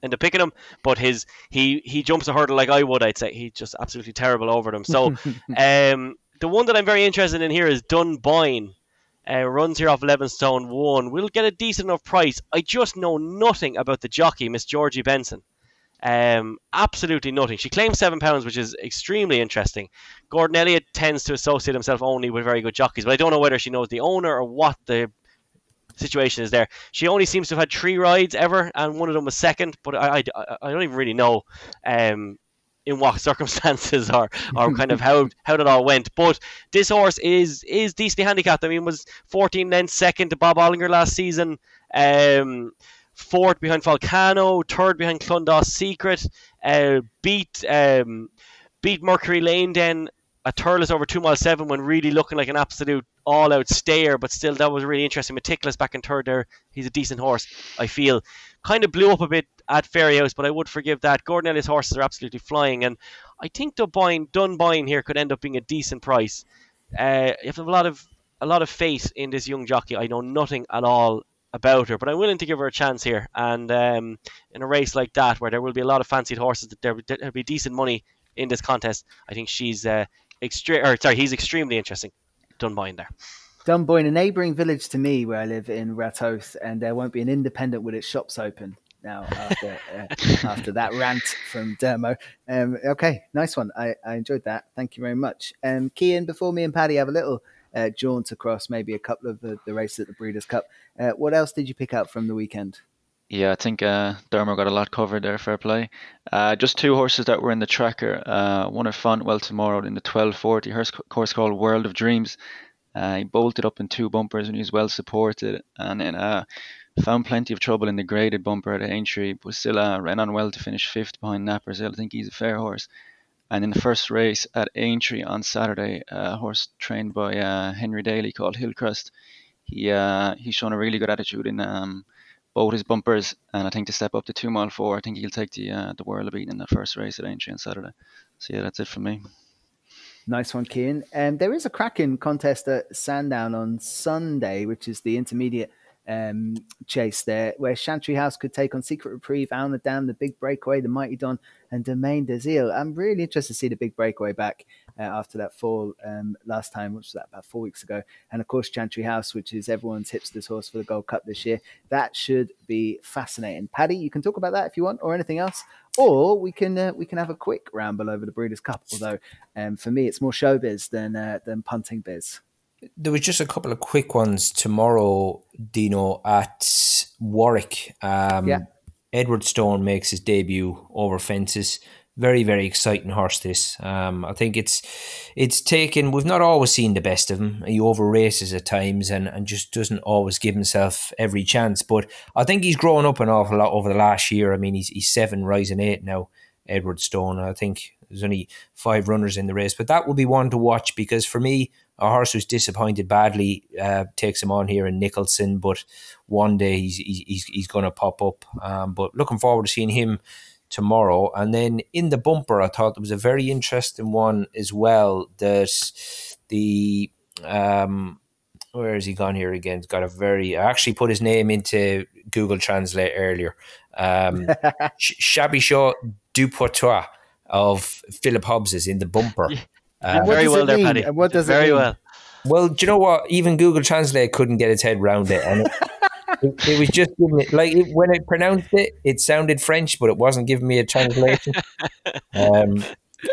end up picking him, but his he he jumps a hurdle like I would. I'd say he's just absolutely terrible over them. So um the one that I'm very interested in here is Dunboyne, Uh, runs here off eleven stone one. We'll get a decent enough price. I just know nothing about the jockey, Miss Georgie Benson. Um, absolutely nothing. She claims seven pounds, which is extremely interesting. Gordon Elliott tends to associate himself only with very good jockeys, but I don't know whether she knows the owner or what the situation is there. She only seems to have had three rides ever, and one of them was second, but I, I, I don't even really know um, in what circumstances or, or kind of how, how it all went. But this horse is is decently handicapped. I mean, was fourteen lengths second to Bob Ollinger last season, um, fourth behind Volcano, third behind Clondos Secret, uh, beat um, beat Mercury Lane then at Thurles over two mile seven when really looking like an absolute all-out stayer, but still that was really interesting. Meticulous back in third there. He's a decent horse, I feel. Kind of blew up a bit at Fairyhouse, but I would forgive that. Gordon Elliott's horses are absolutely flying, and I think Dunboyne, Dunboyne here could end up being a decent price. Uh, I have a lot of a lot of faith in this young jockey. I know nothing at all about her, but I'm willing to give her a chance here. And um, in a race like that, where there will be a lot of fancied horses, there will be decent money in this contest. I think she's uh, extre- or sorry, he's extremely interesting. Dunboyne there. Dunboyne, a neighbouring village to me where I live in Rathoath, and there won't be an independent with its shops open now after uh, after that rant from Dermo. Um, okay, nice one. I, I enjoyed that. Thank you very much. Um, Cian, before me and Paddy have a little uh, jaunt across maybe a couple of the, the races at the Breeders' Cup, uh, what else did you pick up from the weekend? Yeah, I think uh, Dermo got a lot covered there, fair play. Uh, just two horses that were in the tracker. Uh, one of Fontwell tomorrow in the twelve forty, her course called World of Dreams. Uh, he bolted up in two bumpers and he was well supported, and then uh, found plenty of trouble in the graded bumper at Aintree, but still uh, ran on well to finish fifth behind Nappers Hill. I think he's a fair horse. And in the first race at Aintree on Saturday, a horse trained by uh, Henry Daly called Hillcrest, he uh, he's shown a really good attitude in um, both his bumpers, and I think to step up to two mile four, I think he'll take the uh, the World of Eaton in the first race at Aintree on Saturday. So yeah, that's it for me. Nice one, Cian. Um, there is a cracking contest at Sandown on Sunday, which is the intermediate um, chase there, where Chantry House could take on Secret Reprieve, Alna Dam, The Big Breakaway, The Mighty Don, and Domaine Desil. I'm really interested to see The Big Breakaway back uh, after that fall um, last time, which was that about four weeks ago. And, of course, Chantry House, which is everyone's hipster's horse for the Gold Cup this year. That should be fascinating. Paddy, you can talk about that if you want or anything else. Or we can uh, we can have a quick ramble over the Breeders' Cup. Although, um, for me, it's more showbiz than uh, than punting biz. There was just a couple of quick ones tomorrow, Dino, at Warwick. Um, yeah. Edward Stone makes his debut over fences. Very, very exciting horse, this. Um, I think it's it's taken... We've not always seen the best of him. He over-races at times and, and just doesn't always give himself every chance. But I think he's grown up an awful lot over the last year. I mean, he's, he's seven, rising eight now, Edward Stone. I think there's only five runners in the race. But that will be one to watch because, for me, a horse who's disappointed badly uh, takes him on here in Nicholson. But one day he's, he's, he's going to pop up. Um, but looking forward to seeing him tomorrow. And then in the bumper, I thought there was a very interesting one as well. There's the um where has he gone here again? It's got a very I actually put his name into Google Translate earlier. Um Shabishaw Dupoitois of Philip Hobbs is in the bumper. Yeah. Uh, very well there, Paddy. And what does very it mean? well. Well, do you know what? Even Google Translate couldn't get its head round it. And it It, it was just giving it, like it, when I pronounced it, it sounded French, but it wasn't giving me a translation. um,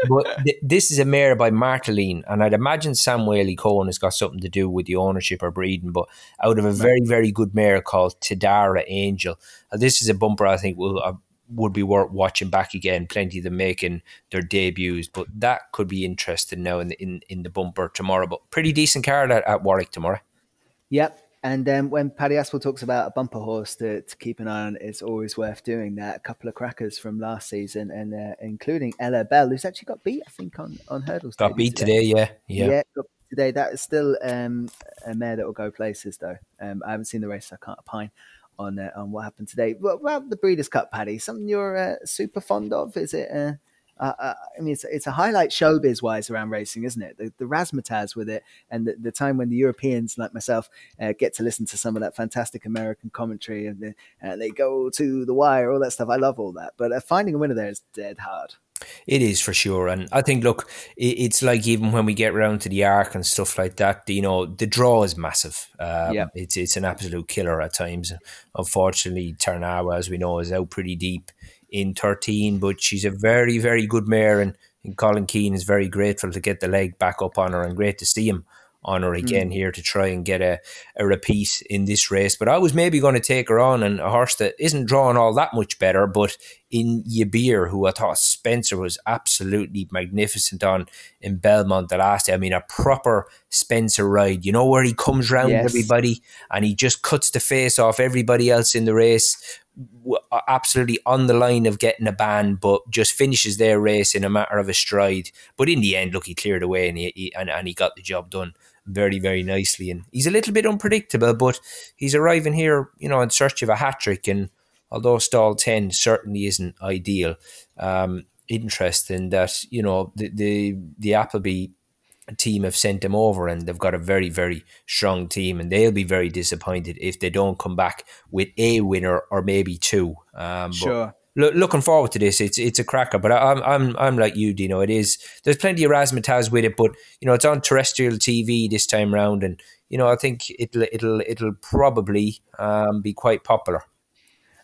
but th- this is a mare by Marteline, and I'd imagine Sam Whaley Cohen has got something to do with the ownership or breeding, but out of a very, very good mare called Tidara Angel. Uh, this is a bumper I think will uh, would be worth watching back again. Plenty of them making their debuts, but that could be interesting now in the, in, in the bumper tomorrow. But pretty decent card at, at Warwick tomorrow. Yep. And um, when Paddy Aspell talks about a bumper horse to, to keep an eye on, it's always worth doing that. A couple of crackers from last season, and uh, including Ella Bell, who's actually got beat, I think, on, on hurdles. Got beat today, yeah. Yeah, yeah got beat today. That is still um, a mare that will go places, though. Um, I haven't seen the race, so I can't opine on uh, on what happened today. Well, well, the Breeders' Cup, Paddy, something you're uh, super fond of? Is it uh, Uh, uh, I mean, it's, it's a highlight showbiz-wise around racing, isn't it? The, the razzmatazz with it, and the, the time when the Europeans, like myself, uh, get to listen to some of that fantastic American commentary, and the, uh, they go to the wire, all that stuff. I love all that. But uh, finding a winner there is dead hard. It is, for sure. And I think, look, it's like even when we get round to the Arc and stuff like that, you know, the draw is massive. Um, yeah. It's it's an absolute killer at times. Unfortunately, Tarnawa, as we know, is out pretty deep in thirteen, but she's a very, very good mare. And, and Colin Keane is very grateful to get the leg back up on her, and great to see him on her again mm. here to try and get a, a repeat in this race. But I was maybe going to take her on and a horse that isn't drawn all that much better, but in Yabir, who I thought Spencer was absolutely magnificent on in Belmont the last day. I mean, a proper Spencer ride, you know, where he comes round yes. everybody and he just cuts the face off everybody else in the race, absolutely on the line of getting a ban, but just finishes their race in a matter of a stride. But in the end, look, he cleared away and he, he and, and he got the job done very, very nicely. And he's a little bit unpredictable, but he's arriving here, you know, in search of a hat-trick. And although stall ten certainly isn't ideal, um, interesting that, you know, the the, the Appleby team have sent him over, and they've got a very, very strong team, and they'll be very disappointed if they don't come back with a winner or maybe two. Um, sure. But lo- looking forward to this. It's it's a cracker, but I, I'm I'm I'm like you, Dino. It is. There's plenty of razzmatazz with it, but you know, it's on terrestrial T V this time round, and you know, I think it'll it'll it'll probably um, be quite popular.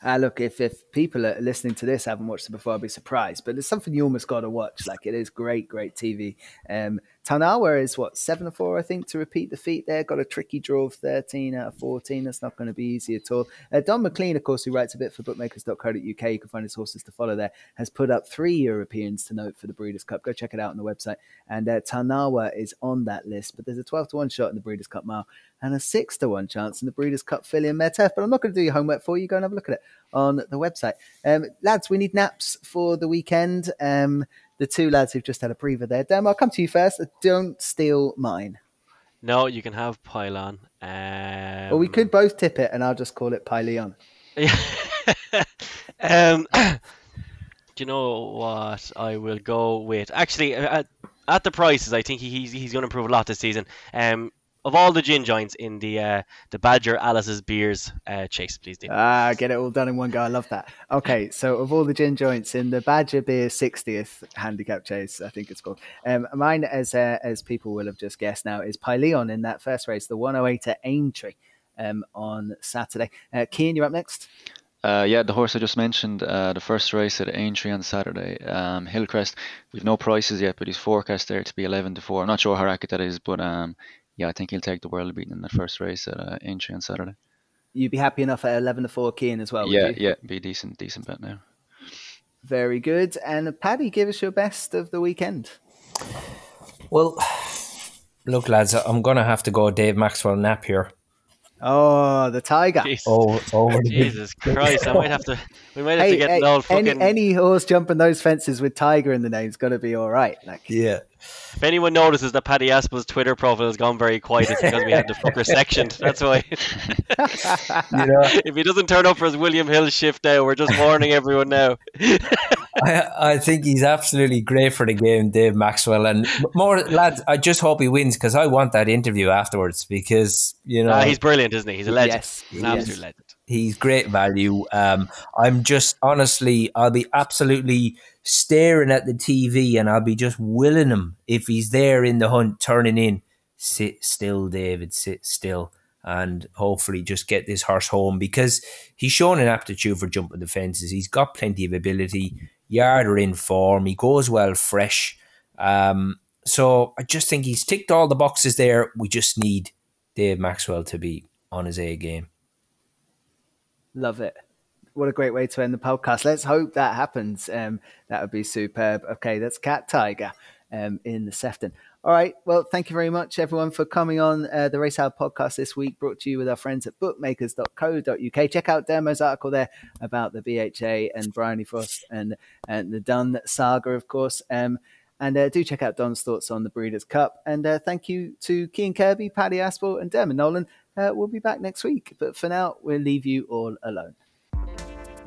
Uh, look, if, if people are listening to this haven't watched it before, I'd be surprised. But it's something you almost got to watch. Like, it is great, great T V. Um, Tanawa is, what, seven to four, I think, to repeat the feat there. Got a tricky draw of thirteen out of fourteen. That's not going to be easy at all. Uh, Don McLean, of course, who writes a bit for bookmakers dot co dot U K. You can find his horses to follow there. Has put up three Europeans to note for the Breeders' Cup. Go check it out on the website. And uh, Tanawa is on that list. But there's a twelve to one shot in the Breeders' Cup mile, and a six to one chance in the Breeders' Cup filly and Mare Turf. But I'm not going to do your homework for you. Go and have a look at it on the website. Um, lads, we need naps for the weekend. Um, the two lads who've just had a breather there. Derm, I'll come to you first. Don't steal mine. No, you can have Pileon. Um... Well, we could both tip it, and I'll just call it Pileon. um, do you know what I will go with? Actually, at, at the prices, I think he, he's, he's going to improve a lot this season. Um, Of all the gin joints in the uh, the Badger Alice's Beers uh, chase, please, Dean. Ah, get it all done in one go. I love that. Okay, so of all the gin joints in the Badger Beer sixtieth handicap chase, I think it's called. Um, mine, as uh, as people will have just guessed now, is Pileon in that first race, the one oh eight at Aintree um, on Saturday. Uh, Cian, you're up next. Uh, yeah, the horse I just mentioned, uh, the first race at Aintree on Saturday, um, Hillcrest. We've no prices yet, but he's forecast there to be eleven to four. I'm not sure how accurate that is, but... Um, yeah, I think he'll take the world beating in the first race at uh, Aintree on Saturday. You'd be happy enough at eleven to four, Cian, as well, yeah, would you? Yeah, yeah, be a decent, decent bet now. Very good. And Paddy, give us your best of the weekend. Well, look, lads, I'm going to have to go Dave Maxwell Knapp here. Oh, the Tiger! Jeez. Oh, oh Jesus Christ! I might have to. We might have hey, to get hey, an old fucking. Any, any horse jumping those fences with Tiger in the name's got to be all right. Like, yeah. If anyone notices that Paddy Aspell's Twitter profile has gone very quiet, it's because we had the fucker sectioned. That's why. You know, if he doesn't turn up for his William Hill shift now, we're just warning everyone now. I, I think he's absolutely great for the game, Dave Maxwell. And more, lads, I just hope he wins, because I want that interview afterwards, because, you know... Uh, he's brilliant, isn't he? He's a legend. Yes, he's an yes. absolute legend. He's great value. Um, I'm just, honestly, I'll be absolutely staring at the T V, and I'll be just willing him, if he's there in the hunt, turning in, sit still, David, sit still, and hopefully just get this horse home, because he's shown an aptitude for jumping the fences. He's got plenty of ability. Yarder in form. He goes well fresh. Um, so I just think he's ticked all the boxes there. We just need Dave Maxwell to be on his A game. Love it. What a great way to end the podcast. Let's hope that happens. Um, that would be superb. Okay, that's Cat Tiger um, in the Sefton. All right. Well, thank you very much, everyone, for coming on uh, the Race Hour podcast this week, brought to you with our friends at bookmakers dot co dot U K. Check out Dermot's article there about the B H A and Bryony Frost and, and the Dunn saga, of course. Um, and uh, do check out Don's thoughts on the Breeders' Cup. And uh, thank you to Keen Kirby, Paddy Aspell, and Dermot Nolan. Uh, we'll be back next week. But for now, we'll leave you all alone.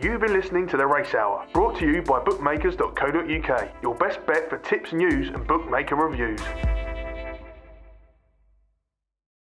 You've been listening to The Race Hour, brought to you by bookmakers dot co dot uk, your best bet for tips, news and bookmaker reviews.